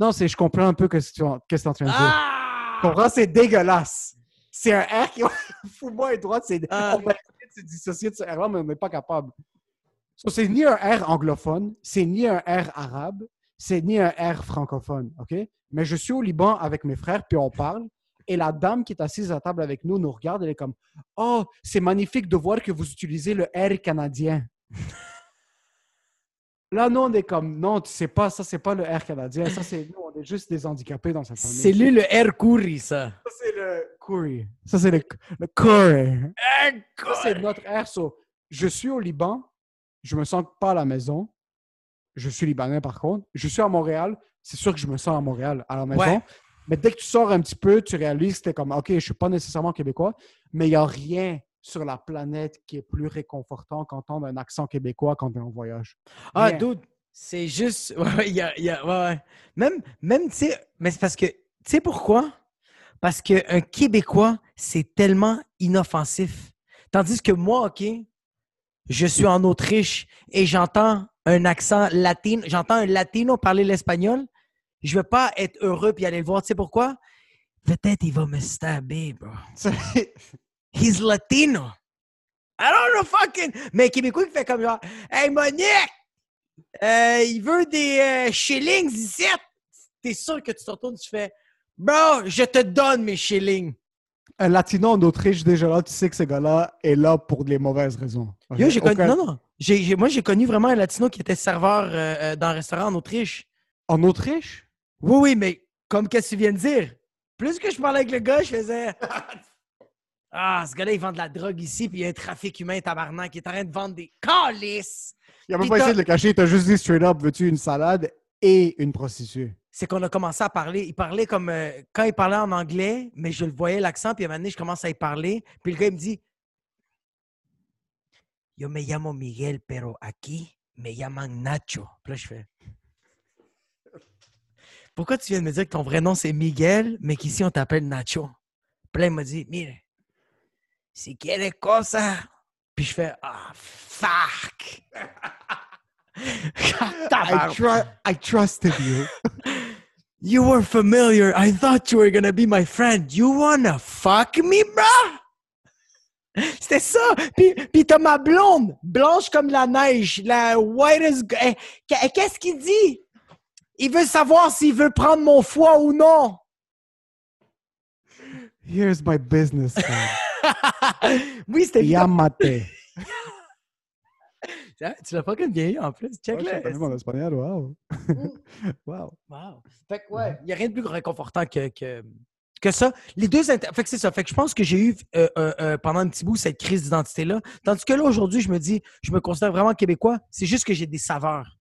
Non, c'est je comprends un peu que c'est en train de dire. Ah! Je comprends, c'est dégueulasse. C'est un R qui... Fous-moi et droite, c'est... Ah, on va essayer de se dissocier de ce R-là, mais on n'est pas capable. So, c'est ni un R anglophone, c'est ni un R arabe, c'est ni un R francophone, OK? Mais je suis au Liban avec mes frères, puis on parle, et la dame qui est assise à table avec nous nous regarde, elle est comme « Oh, c'est magnifique de voir que vous utilisez le R canadien. » Là, nous, on est comme « Non, tu sais pas, ça, c'est pas le R canadien. Ça, c'est nous, on est juste des handicapés dans cette famille. » C'est lui le R Coury, ça. Ça, c'est le Coury. Ça, c'est le, le Coury. Ça, c'est notre R. So, je suis au Liban. Je me sens pas à la maison. Je suis Libanais, par contre. Je suis à Montréal. C'est sûr que je me sens à Montréal, à la maison. Ouais. Mais dès que tu sors un petit peu, tu réalises que t'es comme, OK, je suis pas nécessairement québécois, mais il n'y a rien sur la planète qui est plus réconfortant qu'entendre un accent québécois quand t'es en voyage. Ah, rien. Dude, c'est juste... Ouais, y a, y a, ouais, ouais. Même, même tu sais... Mais c'est parce que... Tu sais pourquoi? Parce qu'un Québécois, c'est tellement inoffensif. Tandis que moi, OK... Je suis en Autriche et j'entends un accent latin, j'entends un latino parler l'espagnol. Je ne vais pas être heureux puis aller le voir. Tu sais pourquoi? Peut-être il va me stabber, bro. He's latino. I don't know fucking... Mais Québécois qui fait comme genre, « Hey, Monique! Euh, il veut des euh, shillings ici! » T'es sûr que tu te retournes, tu fais, « Bro, je te donne mes shillings! » Un latino en Autriche, déjà là, tu sais que ce gars-là est là pour les mauvaises raisons. Okay? Yo, j'ai connu... Aucun... Non, non. J'ai, j'ai... Moi, j'ai connu vraiment un latino qui était serveur euh, dans un restaurant en Autriche. En Autriche? Oui, oui, mais comme qu'est-ce que tu viens de dire? Plus que je parlais avec le gars, je faisais... Ah, ce gars-là, il vend de la drogue ici, puis il y a un trafic humain tabarnak. Il est en train de vendre des calices! Il a même pas essayé de le cacher. Il t'a juste dit straight up, veux-tu une salade et une prostituée? C'est qu'on a commencé à parler. Il parlait comme... Euh, quand il parlait en anglais, mais je le voyais l'accent, puis à un moment donné, je commence à y parler. Puis le gars, il me dit... « Yo me llamo Miguel, pero aquí me llaman Nacho. » Puis là, je fais... « Pourquoi tu viens de me dire que ton vrai nom, c'est Miguel, mais qu'ici, on t'appelle Nacho? » Puis là, il m'a dit « Mire, si quieres cosa... » Puis je fais « Ah, oh, fuck! I, try, I trusted you. » You were familiar. I thought you were gonna be my friend. You wanna fuck me, bro? C'était ça. Puis, puis t'as ma blonde, blanche comme la neige, la white as... Qu'est-ce qu'il dit? Il veut savoir s'il veut prendre mon foie ou non. Here's my business card. Oui, c'était... Yamate. Tu l'as pas comme vieilli en plus. Check là. Ouais, mon espagnol, wow. wow. Wow. Fait que ouais, il n'y a rien de plus réconfortant que, que, que ça. Les deux inter... Fait que c'est ça. Fait que je pense que j'ai eu euh, euh, euh, pendant un petit bout cette crise d'identité-là. Tandis que là, aujourd'hui, je me dis, je me considère vraiment québécois. C'est juste que j'ai des saveurs.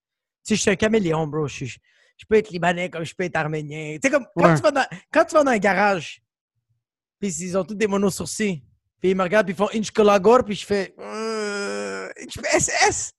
Tu sais, je suis un caméléon, bro. Je, je, je peux être libanais comme je peux être arménien. Tu sais, comme quand, ouais. tu vas dans, quand tu vas dans un garage, puis ils ont tous des monosourcils. Puis ils me regardent, puis ils font Inchkolagor, puis je fais... Je fais S S!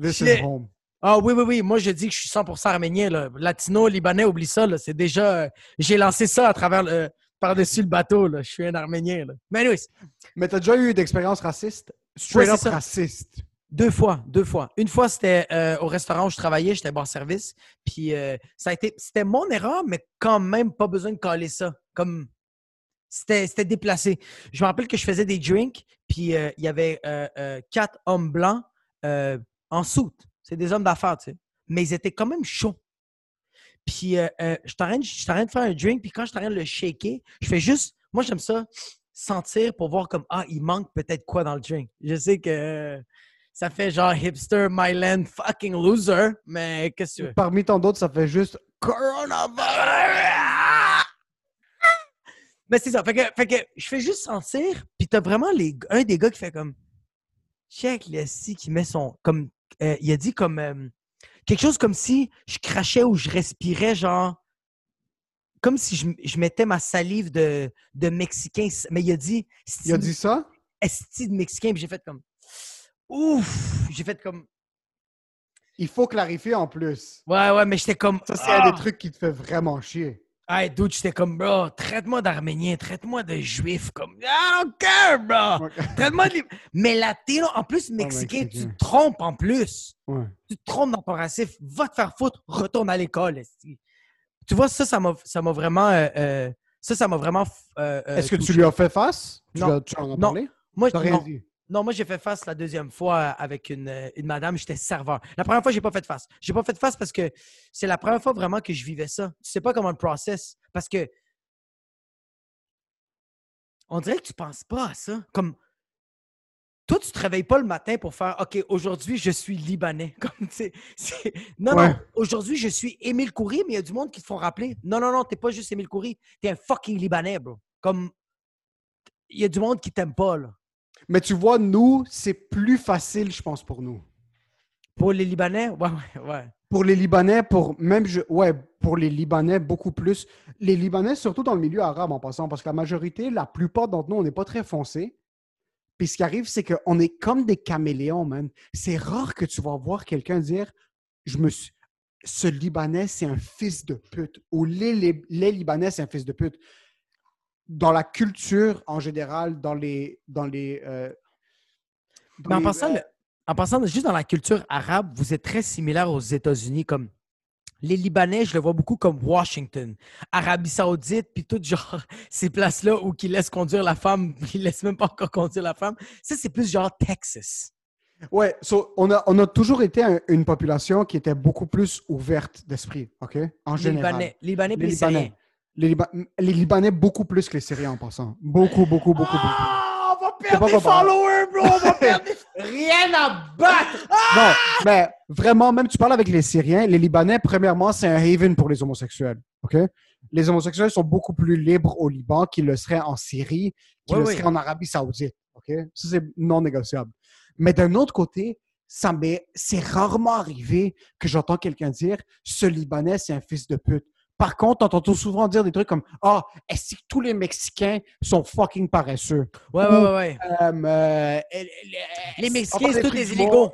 This is home. Ah oui, oui, oui. Moi, je dis que je suis cent pour cent arménien. Là. Latino, Libanais, oublie ça. Là. C'est déjà... Euh, j'ai lancé ça à travers le... par-dessus le bateau. Là. Je suis un arménien. Là. Mais anyways. Mais t'as déjà eu d'expériences racistes? Straight up raciste. Deux fois. Deux fois. Une fois, c'était euh, au restaurant où je travaillais. J'étais bar-service. Puis euh, ça a été... C'était mon erreur, mais quand même pas besoin de caler ça. Comme... C'était, c'était déplacé. Je me rappelle que je faisais des drinks, puis euh, il y avait euh, euh, quatre hommes blancs euh, en soute. C'est des hommes d'affaires, tu sais. Mais ils étaient quand même chauds. Puis euh, euh, je suis en train de faire un drink, puis quand je suis en train de le shaker, je fais juste... Moi, j'aime ça, sentir pour voir comme, ah, il manque peut-être quoi dans le drink. Je sais que euh, ça fait genre hipster, Myland, fucking loser, mais qu'est-ce que tu veux? Parmi tant d'autres, ça fait juste coronavirus! Mais c'est ça. Fait que, fait que je fais juste sentir, puis t'as vraiment les, un des gars qui fait comme... Check, le si qui met son... comme euh, il a dit comme... Euh, quelque chose comme si je crachais ou je respirais, genre... Comme si je, je mettais ma salive de, de Mexicain. Mais il a dit... Si, il a dit ça? esti de Mexicain. Puis j'ai fait comme... Ouf! J'ai fait comme... Il faut clarifier en plus. Ouais, ouais, mais j'étais comme... Ça, c'est ah! un des trucs qui te fait vraiment chier. Hey, dude, j'étais comme, bro, traite-moi d'Arménien, traite-moi de Juif, comme... I don't care, bro! Okay. Traite-moi de... Mais latino, en plus, Mexicain, oh, tu te trompes en plus. Ouais. Tu te trompes dans ton racisme. Va te faire foutre, retourne à l'école, esti. Tu vois, ça, ça m'a, ça m'a vraiment... Euh, euh, ça, ça m'a vraiment... Euh, Est-ce euh, que tu lui as fait face? Non. Tu, tu en as parlé? Non. Moi, non. non, moi, j'ai fait face la deuxième fois avec une, une madame. J'étais serveur. La première fois, j'ai pas fait face. J'ai pas fait face parce que c'est la première fois vraiment que je vivais ça. Tu sais pas comment le process. Parce que... On dirait que tu penses pas à ça. Comme... Toi, tu te réveilles pas le matin pour faire « OK, aujourd'hui, je suis Libanais. » Comme, t'sais, c'est... Non, ouais. non, aujourd'hui, je suis Émile Coury, mais il y a du monde qui te font rappeler. Non, non, non, t'es pas juste Émile Coury. T'es un fucking Libanais, bro. Comme, il y a du monde qui t'aime pas, là. Mais tu vois, nous, c'est plus facile, je pense, pour nous. Pour les Libanais? Ouais, ouais, ouais. Pour les Libanais, pour même... Je... Ouais, pour les Libanais, beaucoup plus. Les Libanais, surtout dans le milieu arabe, en passant, parce que la majorité, la plupart d'entre nous, on n'est pas très foncés. Puis ce qui arrive, c'est qu'on est comme des caméléons, man. C'est rare que tu vas voir quelqu'un dire « Je me suis... Ce Libanais, c'est un fils de pute. » Ou « les, les, les Libanais, c'est un fils de pute. » Dans la culture, en général, dans les... Dans les euh, dans Mais en, les, pensant, euh, en pensant juste dans la culture arabe, vous êtes très similaire aux États-Unis. Comme les Libanais, je le vois beaucoup comme Washington, Arabie Saoudite, puis tout genre ces places-là où ils laissent conduire la femme, ils laissent même pas encore conduire la femme. Ça, c'est plus genre Texas. Ouais, so, on, a, on a toujours été un, une population qui était beaucoup plus ouverte d'esprit, OK? En général. Les Libanais, Libanais puis les Syriens. Les, Liba- les Libanais, beaucoup plus que les Syriens en passant. Beaucoup, beaucoup, beaucoup, ah, beaucoup. On va perdre des followers, bro! On va perdre des... Rien à battre! Ah! Non, mais vraiment, même tu parles avec les Syriens, les Libanais, premièrement, c'est un haven pour les homosexuels, OK? Les homosexuels sont beaucoup plus libres au Liban qu'ils le seraient en Syrie, qu'ils oui, le seraient oui. en Arabie Saoudite, OK? Ça, c'est non négociable. Mais d'un autre côté, ça m'est... c'est rarement arrivé que j'entends quelqu'un dire « Ce Libanais, c'est un fils de pute ». Par contre, on entend souvent dire des trucs comme « Ah, oh, est-ce que tous les Mexicains sont fucking paresseux? » Ouais, Ou, ouais, ouais. Euh, euh, les Mexicains, c'est tous des illégaux.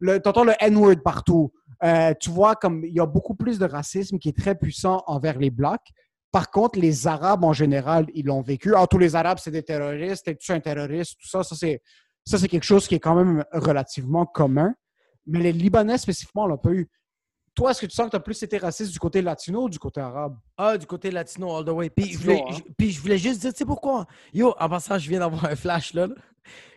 Le, t'entends le N-word partout. Euh, tu vois, comme il y a beaucoup plus de racisme qui est très puissant envers les Blacks. Par contre, les Arabes, en général, ils l'ont vécu. « Ah, tous les Arabes, c'est des terroristes. Et tu es un terroriste. » Tout ça, ça c'est, ça, c'est quelque chose qui est quand même relativement commun. Mais les Libanais, spécifiquement, on l'a pas eu. Toi, est-ce que tu sens que tu as plus été raciste du côté latino ou du côté arabe? Ah, du côté latino, all the way. Puis, latino, je, voulais, hein? je, puis je voulais juste dire, tu sais pourquoi? Yo, en passant, je viens d'avoir un flash, là. là.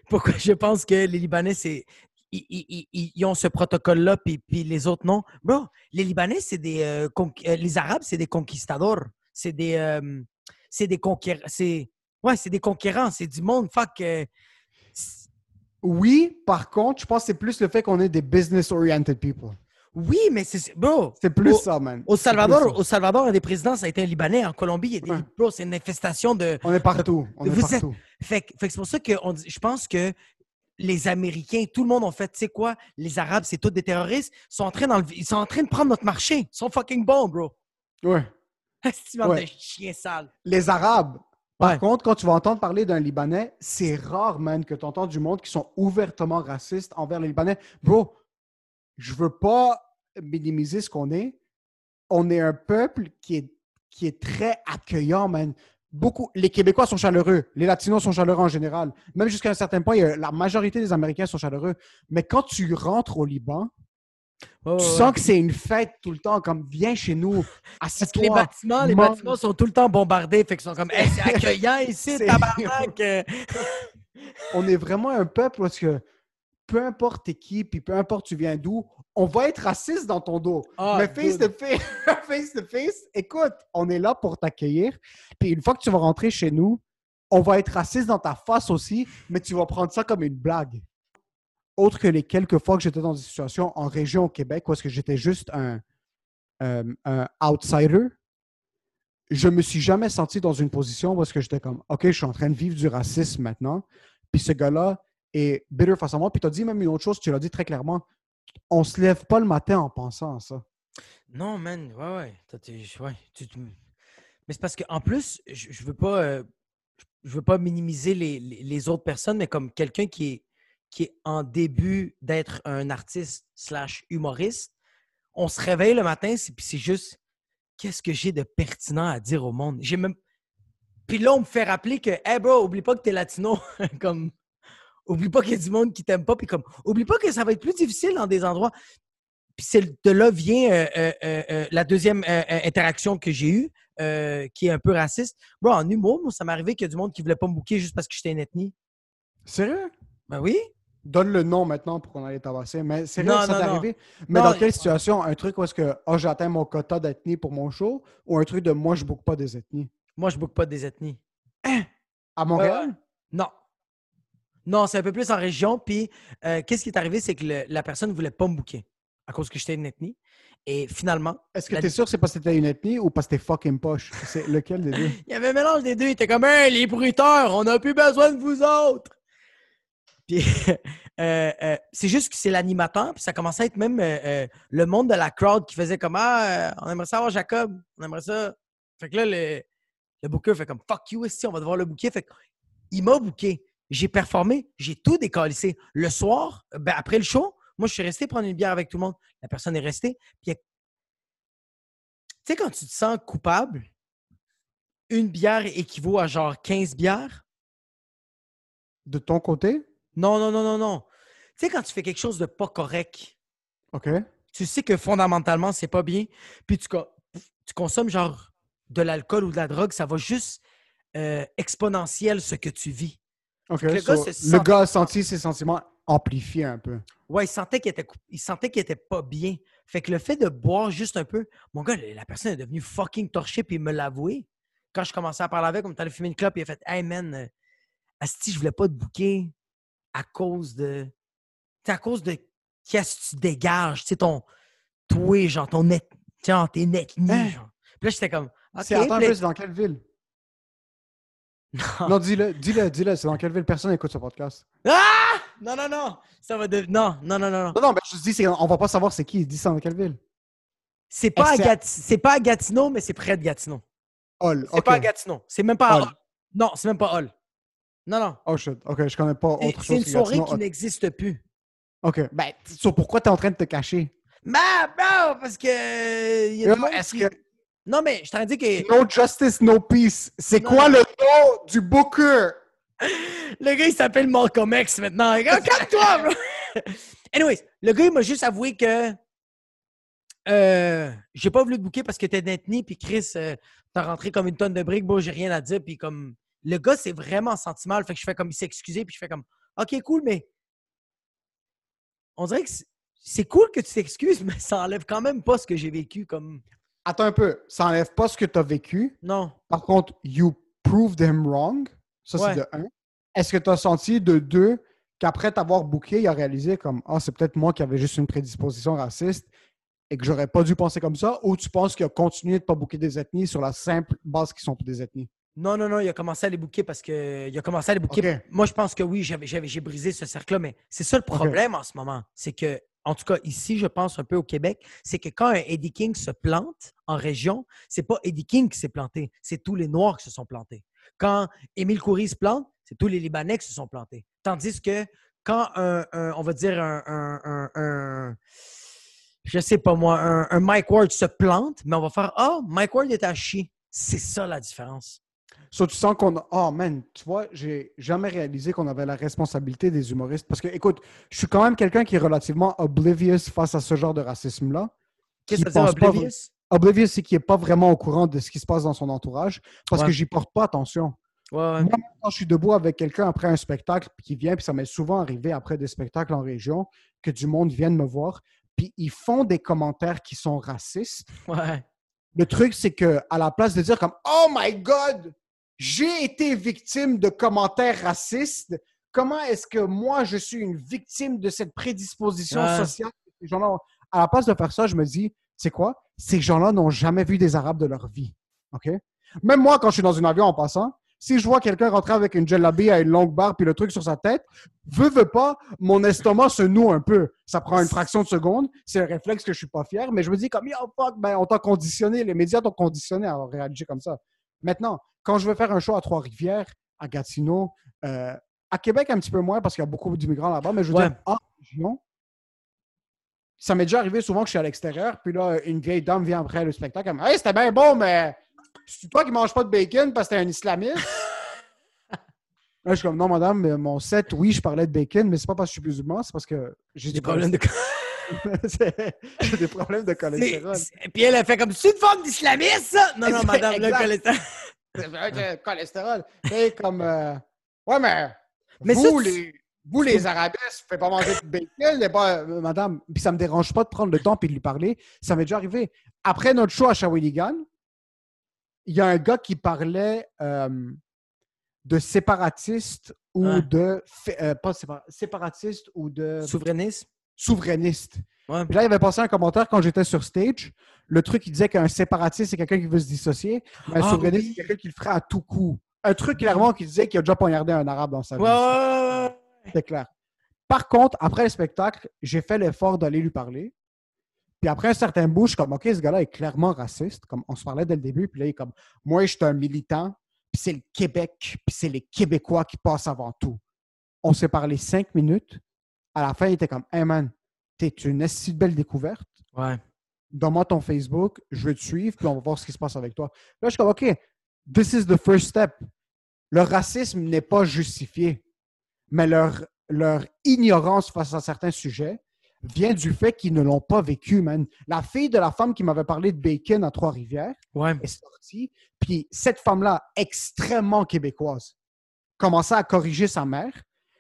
Pourquoi je pense que les Libanais, c'est... Ils, ils, ils, ils ont ce protocole-là, puis, puis les autres, non. Bro, les Libanais, c'est des... Euh, conqu- euh, les Arabes, c'est des conquistadors. C'est des... Euh, c'est des conquérants. C'est... Ouais, c'est des conquérants. C'est du monde, fuck... Euh, oui, par contre, je pense que c'est plus le fait qu'on est des business-oriented people. Oui, mais c'est... Bro, c'est plus au, ça, man. Au Salvador, ça. Au Salvador, un des présidents, ça a été un Libanais. En Colombie, il y a des... Ouais. Bro, c'est une infestation de... On est partout. On de, est partout. Êtes, fait, fait que c'est pour ça que on, je pense que les Américains, tout le monde ont fait, tu sais quoi, les Arabes, c'est tous des terroristes. Ils sont en train d'enlever, ils sont en train de prendre notre marché. Ils sont fucking bons, bro. Ouais. C'est un ouais. chien sale. Les Arabes. Par ouais. contre, quand tu vas entendre parler d'un Libanais, c'est rare, man, que tu entends du monde qui sont ouvertement racistes envers les Libanais. Bro, je veux pas... minimiser ce qu'on est, on est un peuple qui est, qui est très accueillant, man. Beaucoup, les Québécois sont chaleureux, les Latinos sont chaleureux en général. Même jusqu'à un certain point, il y a, la majorité des Américains sont chaleureux. Mais quand tu rentres au Liban, oh, tu ouais. sens que c'est une fête tout le temps, comme viens chez nous, assis-toi. Les bâtiments, les bâtiments sont tout le temps bombardés, fait qu'ils sont comme, hey, c'est accueillant ici, tabarnak! On est vraiment un peuple parce que peu importe t'es qui, puis peu importe tu viens d'où, on va être raciste dans ton dos. Oh, mais face to face, face to face, écoute, on est là pour t'accueillir. Puis une fois que tu vas rentrer chez nous, on va être raciste dans ta face aussi, mais tu vas prendre ça comme une blague. Autre que les quelques fois que j'étais dans des situations en région au Québec où est-ce que j'étais juste un, euh, un outsider, je me suis jamais senti dans une position où est-ce que j'étais comme, OK, je suis en train de vivre du racisme maintenant. Puis ce gars-là est bitter face à moi. Puis tu as dit même une autre chose, tu l'as dit très clairement. On se lève pas le matin en pensant à ça. Non, man. Ouais, ouais. T'as, t'es, ouais tu, tu... Mais c'est parce qu'en plus, je, je veux pas... Euh, je veux pas minimiser les, les, les autres personnes, mais comme quelqu'un qui est, qui est en début d'être un artiste slash humoriste, on se réveille le matin, c'est, puis c'est juste qu'est-ce que j'ai de pertinent à dire au monde? J'ai même... Puis là, on me fait rappeler que, hey bro, oublie pas que t'es latino. Comme, oublie pas qu'il y a du monde qui t'aime pas. Puis comme, oublie pas que ça va être plus difficile dans des endroits. Puis c'est de là vient euh, euh, euh, la deuxième euh, interaction que j'ai eue, euh, qui est un peu raciste. Bro, en humour, moi, ça m'est arrivé qu'il y a du monde qui voulait pas me booker juste parce que j'étais une ethnie. Sérieux? Ben oui. Donne le nom maintenant pour qu'on aille tabasser. Mais c'est vrai non, que ça non, t'est non. arrivé. Mais non, dans quelle situation? Un truc où est-ce que oh, j'atteins mon quota d'ethnie pour mon show ou un truc de moi, je boucle pas des ethnies? Moi, je boucle pas des ethnies. Hein? À Montréal? Euh, non. Non, c'est un peu plus en région. Puis, euh, qu'est-ce qui est arrivé? C'est que le, la personne ne voulait pas me booker à cause que j'étais une ethnie. Et finalement... Est-ce que la... t'es sûr que c'est parce que t'étais une ethnie ou parce que t'es fucking poche? C'est lequel des deux? Il y avait un mélange des deux. Il était comme, hey, les bruteurs, on n'a plus besoin de vous autres! Puis, euh, euh, c'est juste que c'est l'animateur, puis ça commençait à être même euh, euh, le monde de la crowd qui faisait comme « Ah, on aimerait ça avoir Jacob, on aimerait ça. » Fait que là, le, le booker fait comme « Fuck you, ici, on va devoir le booker. » Fait que, il m'a booké. J'ai performé. J'ai tout décalissé. Le soir, ben, après le show, moi, je suis resté prendre une bière avec tout le monde. La personne est restée. Puis, elle... tu sais, quand tu te sens coupable, une bière équivaut à genre quinze bières. De ton côté? Non, non, non, non, non. Tu sais, quand tu fais quelque chose de pas correct, OK. Tu sais que fondamentalement, c'est pas bien, puis tu, co- tu consommes genre de l'alcool ou de la drogue, ça va juste euh, exponentiel ce que tu vis. OK. Le, so, gars, se sentait... le gars a senti ses sentiments amplifiés un peu. Ouais, il sentait qu'il était, coup... il sentait qu'il était pas bien. Fait que le fait de boire juste un peu, mon gars, la personne est devenue fucking torchée, puis il me l'avouait. Quand je commençais à parler avec, on t'allait fumer une clope, il a fait « Hey man, asti, je voulais pas te bouquer. » À cause de. T'sais, à cause de qu'est-ce que tu dégages, tu sais, ton. Toi, genre, ton net. Tiens, t'es net nu. Hein? Genre. Puis là, j'étais comme. Okay, c'est attends, plus, c'est dans quelle ville? Non, non dis-le, dis-le, dis-le, c'est dans quelle ville? Personne écoute ce podcast. Ah! Non, non, non! Ça va devenir. Non, non, non, non. Non, non, mais je te dis, c'est... on va pas savoir c'est qui. Dis ça dans quelle ville? C'est pas, à Gat... c'est pas à Gatineau, mais c'est près de Gatineau. Hall. C'est okay. Pas à Gatineau. C'est même pas à Hall. Non, c'est même pas Hall. Non, non. Oh shit. OK, je connais pas autre c'est, chose. C'est une soirée qui n'existe plus. OK. Ben, sur pourquoi t'es en train de te cacher? Ben, bro, parce que... Y a non, est-ce qui... que... Non, mais je t'en dis que... No justice, no peace. C'est non, quoi non. le nom du booker? Le gars, il s'appelle Malcolm X maintenant. Calme-toi, bro! Anyways, le gars, il m'a juste avoué que... Euh, j'ai pas voulu te booker parce que t'es d'ethnie, puis Chris, euh, t'as rentré comme une tonne de briques. Bon, j'ai rien à dire, puis comme... Le gars, c'est vraiment sentimental. Fait que je fais comme, il s'est excusé, puis je fais comme, OK, cool, mais on dirait que c'est, c'est cool que tu t'excuses, mais ça enlève quand même pas ce que j'ai vécu. Comme... Attends un peu. Ça enlève pas ce que tu as vécu. Non. Par contre, you prove them wrong. Ça, ouais. C'est de un. Est-ce que tu as senti de deux qu'après t'avoir booké, il a réalisé comme, ah, oh, c'est peut-être moi qui avais juste une prédisposition raciste et que j'aurais pas dû penser comme ça, ou tu penses qu'il a continué de pas booker des ethnies sur la simple base qu'ils sont pour des ethnies? Non, non, non, il a commencé à les booker parce que... Il a commencé à les booker. Okay. Moi, je pense que oui, j'avais, j'avais, j'ai brisé ce cercle-là, mais c'est ça le problème okay. en ce moment. C'est que, en tout cas, ici, je pense un peu au Québec, c'est que quand un Eddie King se plante en région, c'est pas Eddie King qui s'est planté, c'est tous les Noirs qui se sont plantés. Quand Émile Coury se plante, c'est tous les Libanais qui se sont plantés. Tandis que quand un, un on va dire, un... un, un, un je sais pas moi, un, un Mike Ward se plante, mais on va faire « Ah, oh, Mike Ward est à chier. » C'est ça la différence. So, tu sens qu'on... Oh, man, tu vois, j'ai jamais réalisé qu'on avait la responsabilité des humoristes. Parce que, écoute, je suis quand même quelqu'un qui est relativement oblivious face à ce genre de racisme-là. Qu'est-ce que ça veut dire, oblivious? Pas... Oblivious, c'est qu'il n'est pas vraiment au courant de ce qui se passe dans son entourage parce ouais. que j'y porte pas attention. Ouais, ouais. Moi, quand je suis debout avec quelqu'un après un spectacle qui vient, puis ça m'est souvent arrivé après des spectacles en région, que du monde vienne me voir, puis ils font des commentaires qui sont racistes. Ouais. Le truc, c'est qu'à la place de dire comme « Oh my God! » J'ai été victime de commentaires racistes. Comment est-ce que moi, je suis une victime de cette prédisposition ouais. sociale? Ces gens-là ont... À la place de faire ça, je me dis, tu sais quoi? Ces gens-là n'ont jamais vu des Arabes de leur vie. OK? Même moi, quand je suis dans un avion en passant, si je vois quelqu'un rentrer avec une jellabie à une longue barre puis le truc sur sa tête, veux, veux pas, mon estomac se noue un peu. Ça prend une fraction de seconde. C'est un réflexe que je suis pas fier, mais je me dis comme, yo, fuck, ben, on t'a conditionné. Les médias t'ont conditionné à réagir comme ça. Maintenant, quand je veux faire un show à Trois-Rivières, à Gatineau. Euh, à Québec, un petit peu moins parce qu'il y a beaucoup d'immigrants là-bas, mais je veux ouais. dire, en région, ça m'est déjà arrivé souvent que je suis à l'extérieur, puis là, une vieille dame vient après le spectacle, elle me dit « Hey, c'était bien bon, mais c'est toi qui manges pas de bacon parce que t'es un islamiste? » Là, je suis comme « Non, madame, mon set, oui, je parlais de bacon, mais c'est pas parce que je suis musulman, c'est parce que j'ai des problèmes de... j'ai des problèmes de cholestérol. » Et puis elle a fait comme « C'est une forme d'islamiste, ça? » Non, non, madame, exact. Le cholestérol. Le cholestérol. C'est comme... Euh... Ouais, mais... mais vous, ça, tu... les... Vous, les arabesques, vous ne pouvez pas manger de bacon, mais pas, euh, madame. Puis ça ne me dérange pas de prendre le temps et de lui parler. Ça m'est déjà arrivé. Après notre show à Shawinigan, il y a un gars qui parlait euh, de séparatiste ou ouais. de... Euh, pas sépar... séparatiste ou de... Souverainiste. Souverainiste. Ouais. Puis là, il avait passé un commentaire quand j'étais sur stage. Le truc, il disait qu'un séparatiste, c'est quelqu'un qui veut se dissocier. Mais un ah, souverainiste, oui. c'est quelqu'un qui le ferait à tout coup. Un truc, clairement, qui disait qu'il a déjà poignardé un arabe dans sa vie. Ouais. C'est clair. Par contre, après le spectacle, j'ai fait l'effort d'aller lui parler. Puis après un certain bout, je suis comme, OK, ce gars-là est clairement raciste. Comme on se parlait dès le début. Puis là, il est comme, moi, je suis un militant. Puis c'est le Québec. Puis c'est les Québécois qui passent avant tout. On s'est parlé cinq minutes. À la fin, il était comme, hey man, t'es une assez belle découverte. Ouais. Donne-moi ton Facebook. Je veux te suivre. Puis on va voir ce qui se passe avec toi. Là, je suis comme, OK, this is the first step. Le racisme n'est pas justifié. Mais leur, leur ignorance face à certains sujets vient du fait qu'ils ne l'ont pas vécu, man. La fille de la femme qui m'avait parlé de bacon à Trois-Rivières ouais. est sortie. Puis cette femme-là, extrêmement québécoise, commençait à corriger sa mère.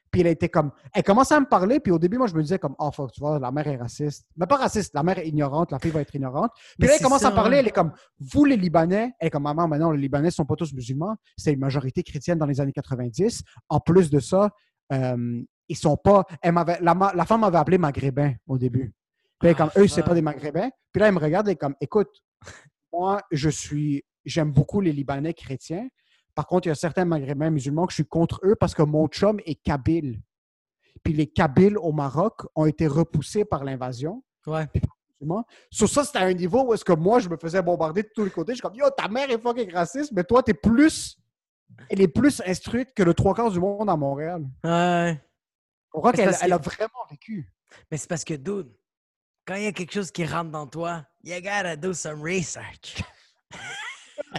Puis elle était comme... Elle commençait à me parler. Puis au début, moi, je me disais comme, oh, fuck, tu vois, la mère est raciste. Mais pas raciste. La mère est ignorante. La fille va être ignorante. Puis là, elle commence ça, à parler. Hein. Elle est comme, vous, les Libanais... Elle est comme, maman, maintenant, les Libanais ne sont pas tous musulmans. C'est une majorité chrétienne dans les années quatre-vingt-dix. En plus de ça... Euh, ils sont pas. Elle m'avait, la, la femme m'avait appelé maghrébin au début. Puis comme ah, eux, c'est pas des maghrébins. Puis là, elle me regarde et comme, écoute, moi, je suis, j'aime beaucoup les Libanais chrétiens. Par contre, il y a certains maghrébins musulmans que je suis contre eux parce que mon chum est kabyle. Puis les kabyles au Maroc ont été repoussés par l'invasion. Ouais. Sur ça, c'était à un niveau où est-ce que moi, je me faisais bombarder de tous les côtés. Je suis comme, yo, ta mère est fucking raciste, mais toi, t'es plus. Elle est plus instruite que le trois quarts du monde à Montréal. Ouais. On voit qu'elle elle que... a vraiment vécu. Mais c'est parce que, dude, quand il y a quelque chose qui rentre dans toi, you gotta do some research.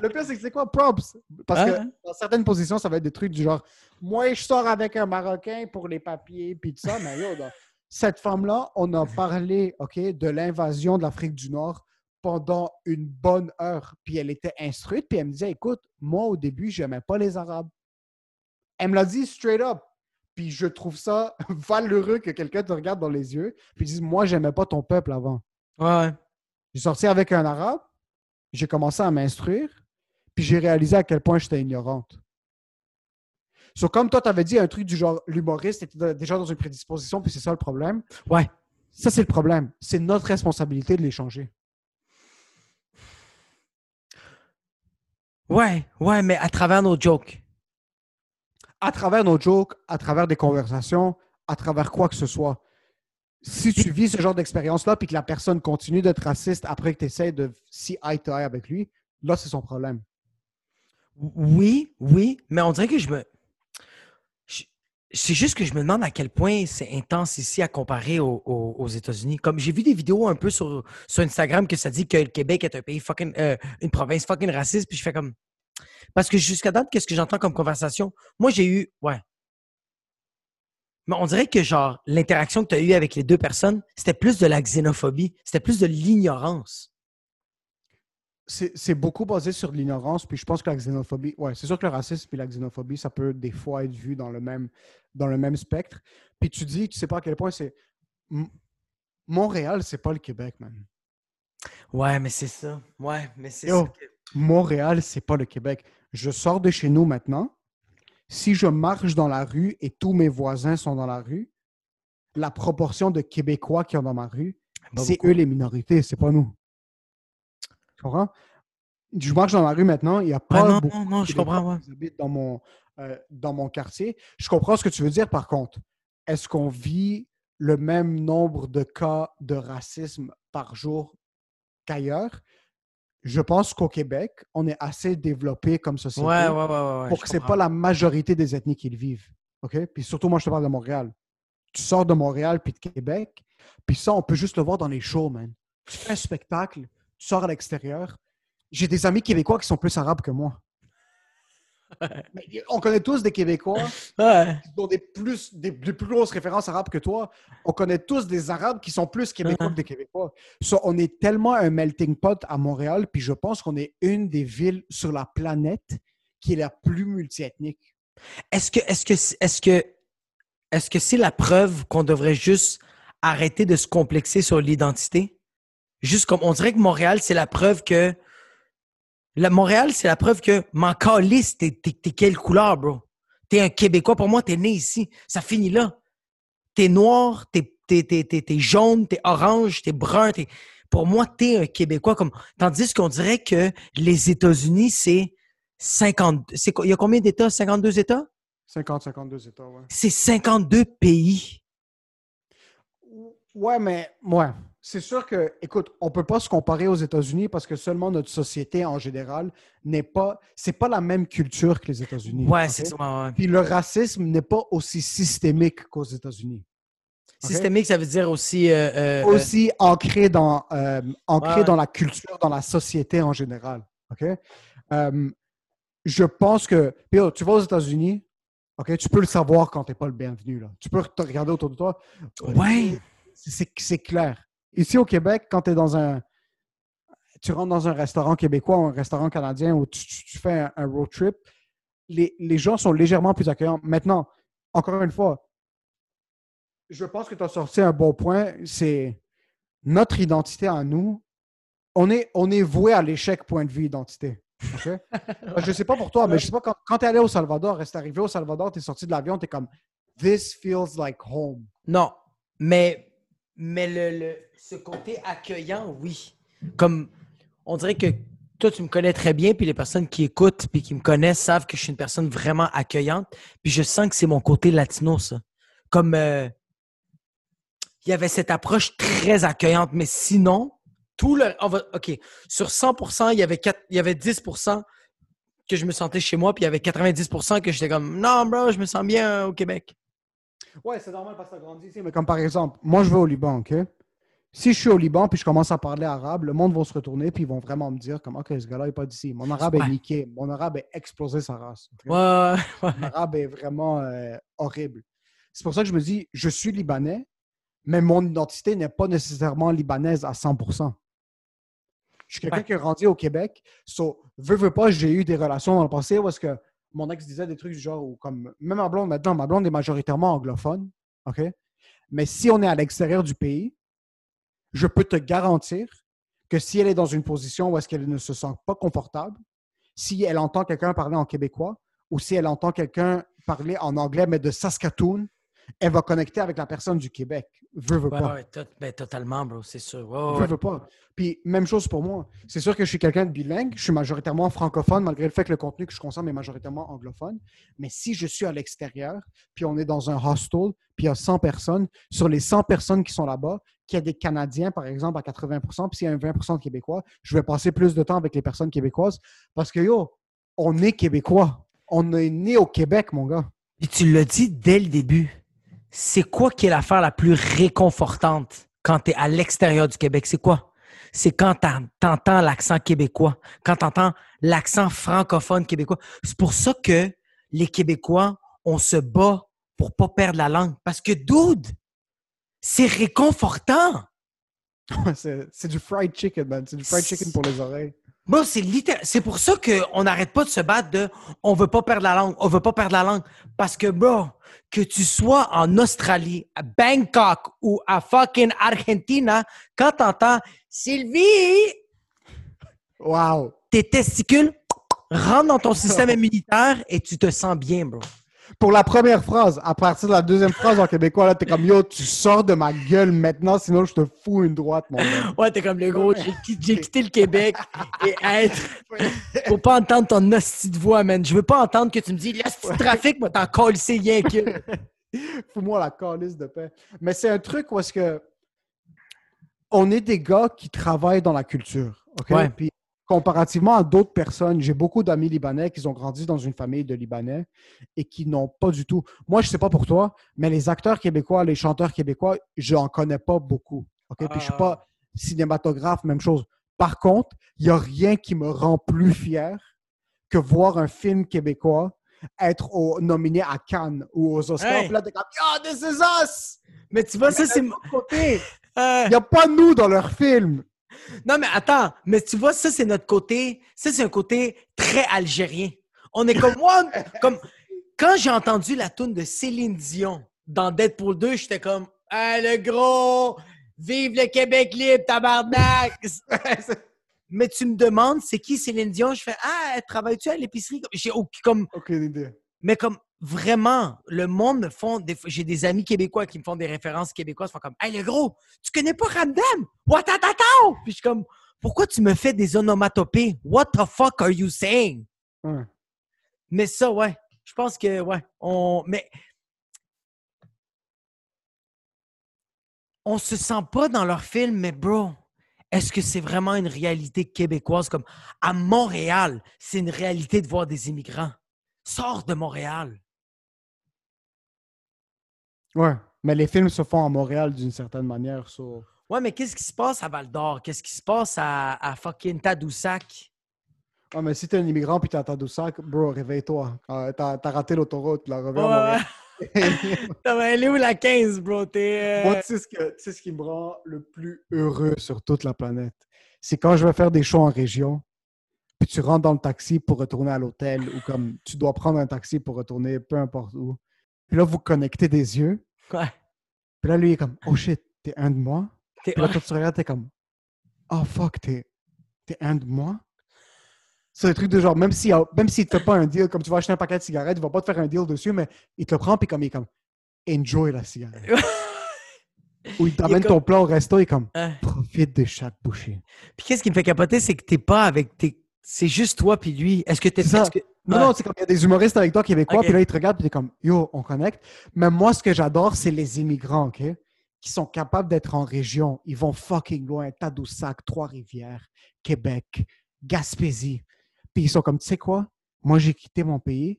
Le pire, c'est que c'est quoi, props? Parce ouais. que dans certaines positions, ça va être des trucs du genre, moi, je sors avec un Marocain pour les papiers, puis tout ça, mais yo, dans... cette femme-là, on a parlé, OK, de l'invasion de l'Afrique du Nord pendant une bonne heure. Puis elle était instruite, puis elle me disait, écoute, moi, au début, j'aimais pas les Arabes. Elle me l'a dit straight up. Puis je trouve ça valeureux que quelqu'un te regarde dans les yeux puis dise, moi, j'aimais pas ton peuple avant. Ouais. J'ai sorti avec un Arabe, j'ai commencé à m'instruire, puis j'ai réalisé à quel point j'étais ignorante. So, comme toi, t'avais dit un truc du genre, l'humoriste était déjà dans une prédisposition, puis c'est ça le problème. Ouais. Ça, c'est le problème. C'est notre responsabilité de les changer. Ouais, ouais, mais à travers nos jokes. À travers nos jokes, à travers des conversations, à travers quoi que ce soit. Si tu vis ce genre d'expérience-là puis que la personne continue d'être raciste après que tu essaies de si eye to eye avec lui, là, c'est son problème. Oui, oui, mais on dirait que je me... Je... C'est juste que je me demande à quel point c'est intense ici à comparer aux, aux, aux États-Unis. Comme j'ai vu des vidéos un peu sur, sur Instagram que ça dit que le Québec est un pays fucking, euh, une province fucking raciste, puis je fais comme... Parce que jusqu'à date, qu'est-ce que j'entends comme conversation? Moi, j'ai eu... Ouais. Mais on dirait que, genre, l'interaction que tu as eue avec les deux personnes, c'était plus de la xénophobie, c'était plus de l'ignorance. C'est, c'est beaucoup basé sur l'ignorance, puis je pense que la xénophobie... Ouais, c'est sûr que le racisme et la xénophobie, ça peut des fois être vu dans le même, dans le même spectre. Puis tu dis, tu sais pas à quel point c'est... M- Montréal, c'est pas le Québec, man. Ouais, mais c'est ça. Ouais, mais c'est Yo, ça. Que... Montréal, c'est pas le Québec. Je sors de chez nous maintenant. Si je marche dans la rue et tous mes voisins sont dans la rue, la proportion de Québécois qu'il y a dans ma rue, pas c'est beaucoup. Eux les minorités, c'est pas nous. Tu comprends? Je marche dans la rue maintenant, il n'y a pas ah non, beaucoup non, non, je comprends, ouais. qui habitent dans mon, euh, dans mon quartier. Je comprends ce que tu veux dire, par contre. Est-ce qu'on vit le même nombre de cas de racisme par jour qu'ailleurs? je pense qu'au Québec, on est assez développé comme société ouais, ouais, ouais, ouais, pour que c'est pas la majorité des ethnies qui le vivent. OK? Puis surtout, moi, je te parle de Montréal. Tu sors de Montréal puis de Québec, puis ça, on peut juste le voir dans les shows, man. Tu fais un spectacle, tu sors à l'extérieur. J'ai des amis québécois qui sont plus arabes que moi. Ouais. On connaît tous des Québécois ouais. qui ont des plus, des, des plus grosses références arabes que toi. On connaît tous des Arabes qui sont plus Québécois ouais. que des Québécois. So, on est tellement un melting pot à Montréal, puis je pense qu'on est une des villes sur la planète qui est la plus multiethnique. Est-ce que, est-ce que, est-ce que, est-ce que c'est la preuve qu'on devrait juste arrêter de se complexer sur l'identité? Juste comme on dirait que Montréal, c'est la preuve que La Montréal, c'est la preuve que m'en calisse, t'es, t'es, t'es quelle couleur, bro? T'es un Québécois, pour moi, t'es né ici. Ça finit là. T'es noir, t'es, t'es, t'es, t'es, t'es jaune, t'es orange, t'es brun. T'es... Pour moi, t'es un Québécois. Comme... Tandis qu'on dirait que les États-Unis, c'est cinquante... C'est... Il y a combien d'États? cinquante-deux États? cinquante, cinquante-deux États, ouais. C'est cinquante-deux pays. Ouais, mais... moi. C'est sûr que, écoute, on ne peut pas se comparer aux États-Unis parce que seulement notre société en général n'est pas... C'est pas la même culture que les États-Unis. Ouais, okay? C'est ça. Ouais. Puis le racisme n'est pas aussi systémique qu'aux États-Unis. Okay? Systémique, ça veut dire aussi... Euh, euh, aussi euh... ancré, dans, euh, ancré ouais. dans la culture, dans la société en général. OK? Euh, je pense que... Puis, oh, tu vas aux États-Unis, OK? Tu peux le savoir quand tu n'es pas le bienvenu. Là. Tu peux te regarder autour de toi. Ouais! C'est, c'est, c'est clair. Ici, au Québec, quand tu es dans un... Tu rentres dans un restaurant québécois ou un restaurant canadien où tu, tu, tu fais un, un road trip, les, les gens sont légèrement plus accueillants. Maintenant, encore une fois, je pense que tu as sorti un bon point. C'est notre identité à nous. On est, on est voué à l'échec point de vue identité. Okay? Je sais pas pour toi, mais je sais pas, quand, quand tu es allé au Salvador, tu es arrivé au Salvador, tu es sorti de l'avion, tu es comme « This feels like home ». Non, mais... Mais le, le, ce côté accueillant, oui. Comme, on dirait que toi, tu me connais très bien, puis les personnes qui écoutent puis qui me connaissent savent que je suis une personne vraiment accueillante. Puis je sens que c'est mon côté latino, ça. Comme, euh, il y avait cette approche très accueillante. Mais sinon, tout le... On va, OK, sur cent pour cent, il y avait quatre, il y avait dix pour cent que je me sentais chez moi, puis il y avait quatre-vingt-dix pour cent que j'étais comme « Non, bro, je me sens bien au Québec. » Ouais, c'est normal parce que ça grandit ici, mais comme par exemple, moi je vais au Liban, OK? Si je suis au Liban puis je commence à parler arabe, le monde va se retourner puis ils vont vraiment me dire comme OK, ce gars-là n'est pas d'ici. Mon arabe ouais. est niqué, mon arabe est explosé sa race. Okay? Ouais, ouais. Mon arabe est vraiment euh, horrible. C'est pour ça que je me dis, je suis Libanais, mais mon identité n'est pas nécessairement libanaise à cent pour cent. Je suis quelqu'un ouais. qui est grandi au Québec, so, veux, veux pas, j'ai eu des relations dans le passé où est-ce que mon ex disait des trucs du genre, où comme même ma blonde, maintenant, ma blonde est majoritairement anglophone, OK? Mais si on est à l'extérieur du pays, je peux te garantir que si elle est dans une position où est-ce qu'elle ne se sent pas confortable, si elle entend quelqu'un parler en québécois ou si elle entend quelqu'un parler en anglais, mais de Saskatoon, elle va connecter avec la personne du Québec. Veux, veux ouais, pas. Ouais, to- ben, totalement, bro, c'est sûr. Oh, veux, ouais. veux pas. Puis, même chose pour moi. C'est sûr que je suis quelqu'un de bilingue. Je suis majoritairement francophone, malgré le fait que le contenu que je consomme est majoritairement anglophone. Mais si je suis à l'extérieur, puis on est dans un hostel, puis il y a cent personnes, sur les cent personnes qui sont là-bas, qu'il y a des Canadiens, par exemple, à quatre-vingts pour cent, puis s'il y a un vingt pour cent de Québécois, je vais passer plus de temps avec les personnes québécoises parce que, yo, on est Québécois. On est né au Québec, mon gars. Et tu l'as dit dès le début. C'est quoi qui est l'affaire la plus réconfortante quand tu es à l'extérieur du Québec? C'est quoi? C'est quand t'entends l'accent québécois, quand t'entends l'accent francophone québécois. C'est pour ça que les Québécois, on se bat pour pas perdre la langue. Parce que, dude, c'est réconfortant! c'est, c'est du fried chicken, man. C'est du fried chicken pour les oreilles. Bon, c'est littér- c'est pour ça qu'on n'arrête pas de se battre de « on veut pas perdre la langue, on veut pas perdre la langue ». Parce que, bro, que tu sois en Australie, à Bangkok ou à fucking Argentina, quand t'entends « Sylvie », wow. tes testicules rentrent dans ton système immunitaire et tu te sens bien, bro. Pour la première phrase, à partir de la deuxième phrase en québécois, là, t'es comme « Yo, tu sors de ma gueule maintenant, sinon je te fous une droite, mon gars. » Ouais, t'es comme le gros, j'ai, j'ai quitté le Québec et être... Faut pas entendre ton hostie de voix, man. Je veux pas entendre que tu me dis « L'hostie de trafic, moi, t'en colissé rien que... » Fous-moi la calisse de paix. Mais c'est un truc où est-ce que... On est des gars qui travaillent dans la culture, OK? Ouais. Puis comparativement à d'autres personnes, j'ai beaucoup d'amis libanais qui ont grandi dans une famille de Libanais et qui n'ont pas du tout... Moi, je sais pas pour toi, mais les acteurs québécois, les chanteurs québécois, je n'en connais pas beaucoup. Okay? Ah. Puis je suis pas cinématographe, même chose. Par contre, il n'y a rien qui me rend plus fier que voir un film québécois être au, nominé à Cannes ou aux Oscars. Hey. Puis là, t'es comme « Oh, this is us! » Mais tu vois, mais ça, c'est... mon côté. Il n'y a pas nous dans leur film. Non, mais attends. Mais tu vois, ça, c'est notre côté... Ça, c'est un côté très algérien. On est comme... moi, comme quand j'ai entendu la toune de Céline Dion dans Deadpool deux, j'étais comme « Hey, le gros! Vive le Québec libre, tabarnak! » Mais tu me demandes, c'est qui Céline Dion? Je fais, ah, travailles-tu à l'épicerie? J'ai aucune okay, idée. Mais comme, vraiment, le monde me font... Des... J'ai des amis québécois qui me font des références québécoises. Ils font comme, hey, le gros, tu connais pas Ramdam? What a ta ta? Puis je suis comme, pourquoi tu me fais des onomatopées? What the fuck are you saying? Mm. Mais ça, ouais. Je pense que, ouais. On... Mais... On se sent pas dans leur film, mais bro... Est-ce que c'est vraiment une réalité québécoise? Comme à Montréal, c'est une réalité de voir des immigrants. Sors de Montréal. Ouais, mais les films se font à Montréal d'une certaine manière. So... Ouais, mais qu'est-ce qui se passe à Val-d'Or? Qu'est-ce qui se passe à, à fucking Tadoussac? Ouais, mais si t'es un immigrant puis t'es à Tadoussac, bro, réveille-toi. Euh, t'as, t'as raté l'autoroute, la reviens à Montréal. Elle est où la quinze, bro? T'es, euh... Moi, tu sais, ce que, tu sais ce qui me rend le plus heureux sur toute la planète? C'est quand je vais faire des shows en région, puis tu rentres dans le taxi pour retourner à l'hôtel ou comme tu dois prendre un taxi pour retourner peu importe où. Puis là, vous connectez des yeux. Ouais. Puis là, lui, il est comme, oh shit, t'es un de moi. T'es... Puis là, quand tu regardes, t'es comme, oh fuck, t'es, t'es un de moi. C'est un truc de genre, même s'il ne te fait pas un deal, comme tu vas acheter un paquet de cigarettes, il ne va pas te faire un deal dessus, mais il te le prend, puis comme il est comme, enjoy la cigarette. Ou il t'amène comme... ton plat au resto, et comme, euh... profite de chaque bouchée. Puis qu'est-ce qui me fait capoter, c'est que tu n'es pas avec tes. C'est juste toi, puis lui. Est-ce que tu es. Que... Non, ouais. non, c'est comme il y a des humoristes avec toi québécois, okay. Puis là, ils te regardent, puis t'es comme, yo, on connecte. Mais moi, ce que j'adore, c'est les immigrants, OK? Qui sont capables d'être en région. Ils vont fucking loin, Tadoussac, Trois-Rivières, Québec, Gaspésie. Puis ils sont comme, tu sais quoi? Moi, j'ai quitté mon pays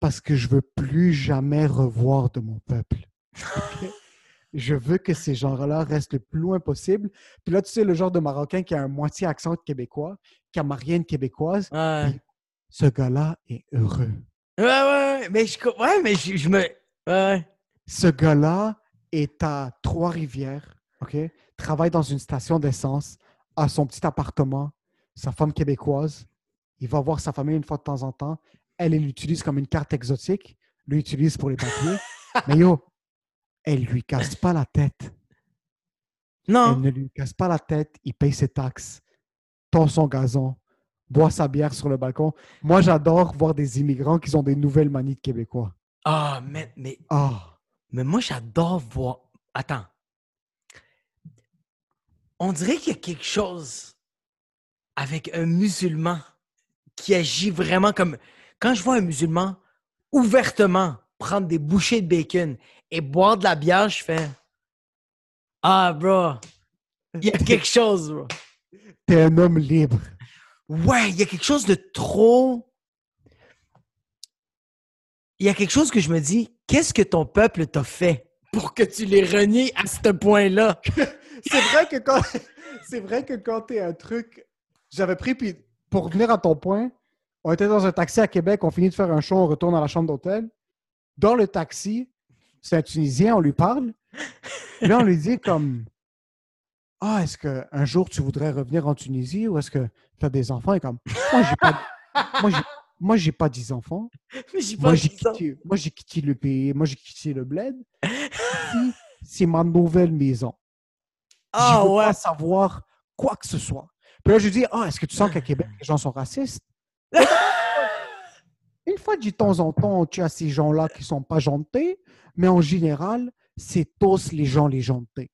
parce que je veux plus jamais revoir de mon peuple. Okay? Je veux que ces gens-là restent le plus loin possible. Puis là, tu sais, le genre de Marocain qui a un moitié accent de Québécois, qui a marié une Québécoise. Ouais. Puis, ce gars-là est heureux. Ouais, ouais, mais je, ouais, mais je, je me... Ouais, ouais. Ce gars-là est à Trois-Rivières, OK? Travaille dans une station d'essence, a son petit appartement, sa femme québécoise. Il va voir sa famille une fois de temps en temps. Elle, elle l'utilise comme une carte exotique. Lui, il l'utilise pour les papiers. Mais yo, elle lui casse pas la tête. Non. Elle ne lui casse pas la tête. Il paye ses taxes, tond son gazon, boit sa bière sur le balcon. Moi, j'adore voir des immigrants qui ont des nouvelles manies de Québécois. Ah, oh, mais... Mais, oh. mais moi, j'adore voir... Attends. On dirait qu'il y a quelque chose avec un musulman qui agit vraiment comme... Quand je vois un musulman ouvertement prendre des bouchées de bacon et boire de la bière, je fais... Ah, bro! Il y a quelque chose, bro! T'es un homme libre. Ouais, il y a quelque chose de trop... Il y a quelque chose que je me dis, qu'est-ce que ton peuple t'a fait pour que tu les renies à ce point-là? C'est vrai que quand... C'est vrai que quand t'es un truc... J'avais pris, puis... Pour revenir à ton point, on était dans un taxi à Québec, on finit de faire un show, on retourne à la chambre d'hôtel. Dans le taxi, c'est un Tunisien, on lui parle. Et là, on lui dit comme, « Ah, est-ce qu'un jour, tu voudrais revenir en Tunisie ou est-ce que tu as des enfants? » Et comme, « Moi, j'ai pas, moi, j'ai, moi, j'ai pas dix enfants. Moi, j'ai quitté, moi, j'ai quitté le pays. Moi, j'ai quitté le bled. Ici, c'est ma nouvelle maison. Ah, je veux ouais. pas savoir quoi que ce soit. » Puis là, je lui dis, « Ah, est-ce que tu sens qu'à Québec, les gens sont racistes? » Une fois, de temps en temps, tu as ces gens-là qui sont pas jantés, mais en général, c'est tous les gens les jantés.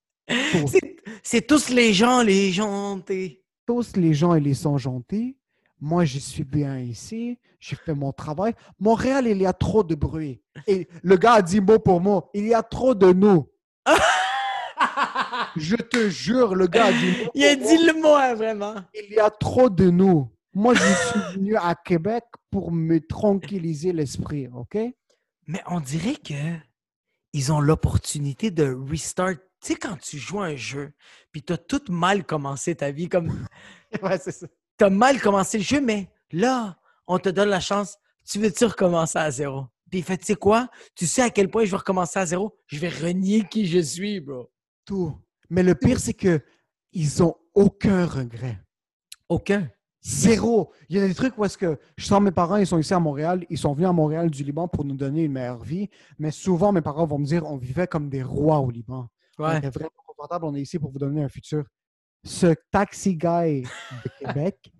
Tous. C'est, c'est tous les gens les jantés. Tous les gens et les sont jantés. Moi, je suis bien ici. J'ai fait mon travail. Montréal, il y a trop de bruit. Et le gars a dit mot pour mot, « Il y a trop de nous. » Je te jure, le gars a dit... Mot il a dit mot. le mot, vraiment. Il y a trop de nous. Moi, je suis venu à Québec pour me tranquilliser l'esprit, OK? Mais on dirait que ils ont l'opportunité de restart. Tu sais, quand tu joues à un jeu, puis t'as tout mal commencé ta vie, comme... ouais, c'est ça. T'as mal commencé le jeu, mais là, on te donne la chance. Tu veux-tu recommencer à zéro? Puis il fait, tu sais quoi? Tu sais à quel point je vais recommencer à zéro? Je vais renier qui je suis, bro. Tout. Mais le pire, c'est que ils ont aucun regret. Aucun. Zéro. Il y a des trucs où est-ce que je sens mes parents, ils sont ici à Montréal, ils sont venus à Montréal du Liban pour nous donner une meilleure vie. Mais souvent, mes parents vont me dire, on vivait comme des rois au Liban. Ouais. On était vraiment confortable, on est ici pour vous donner un futur. Ce taxi guy de Québec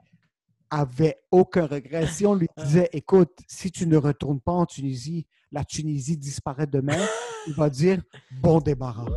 avait aucun regret. Si on lui disait, écoute, si tu ne retournes pas en Tunisie, la Tunisie disparaît demain, il va dire, bon débarras.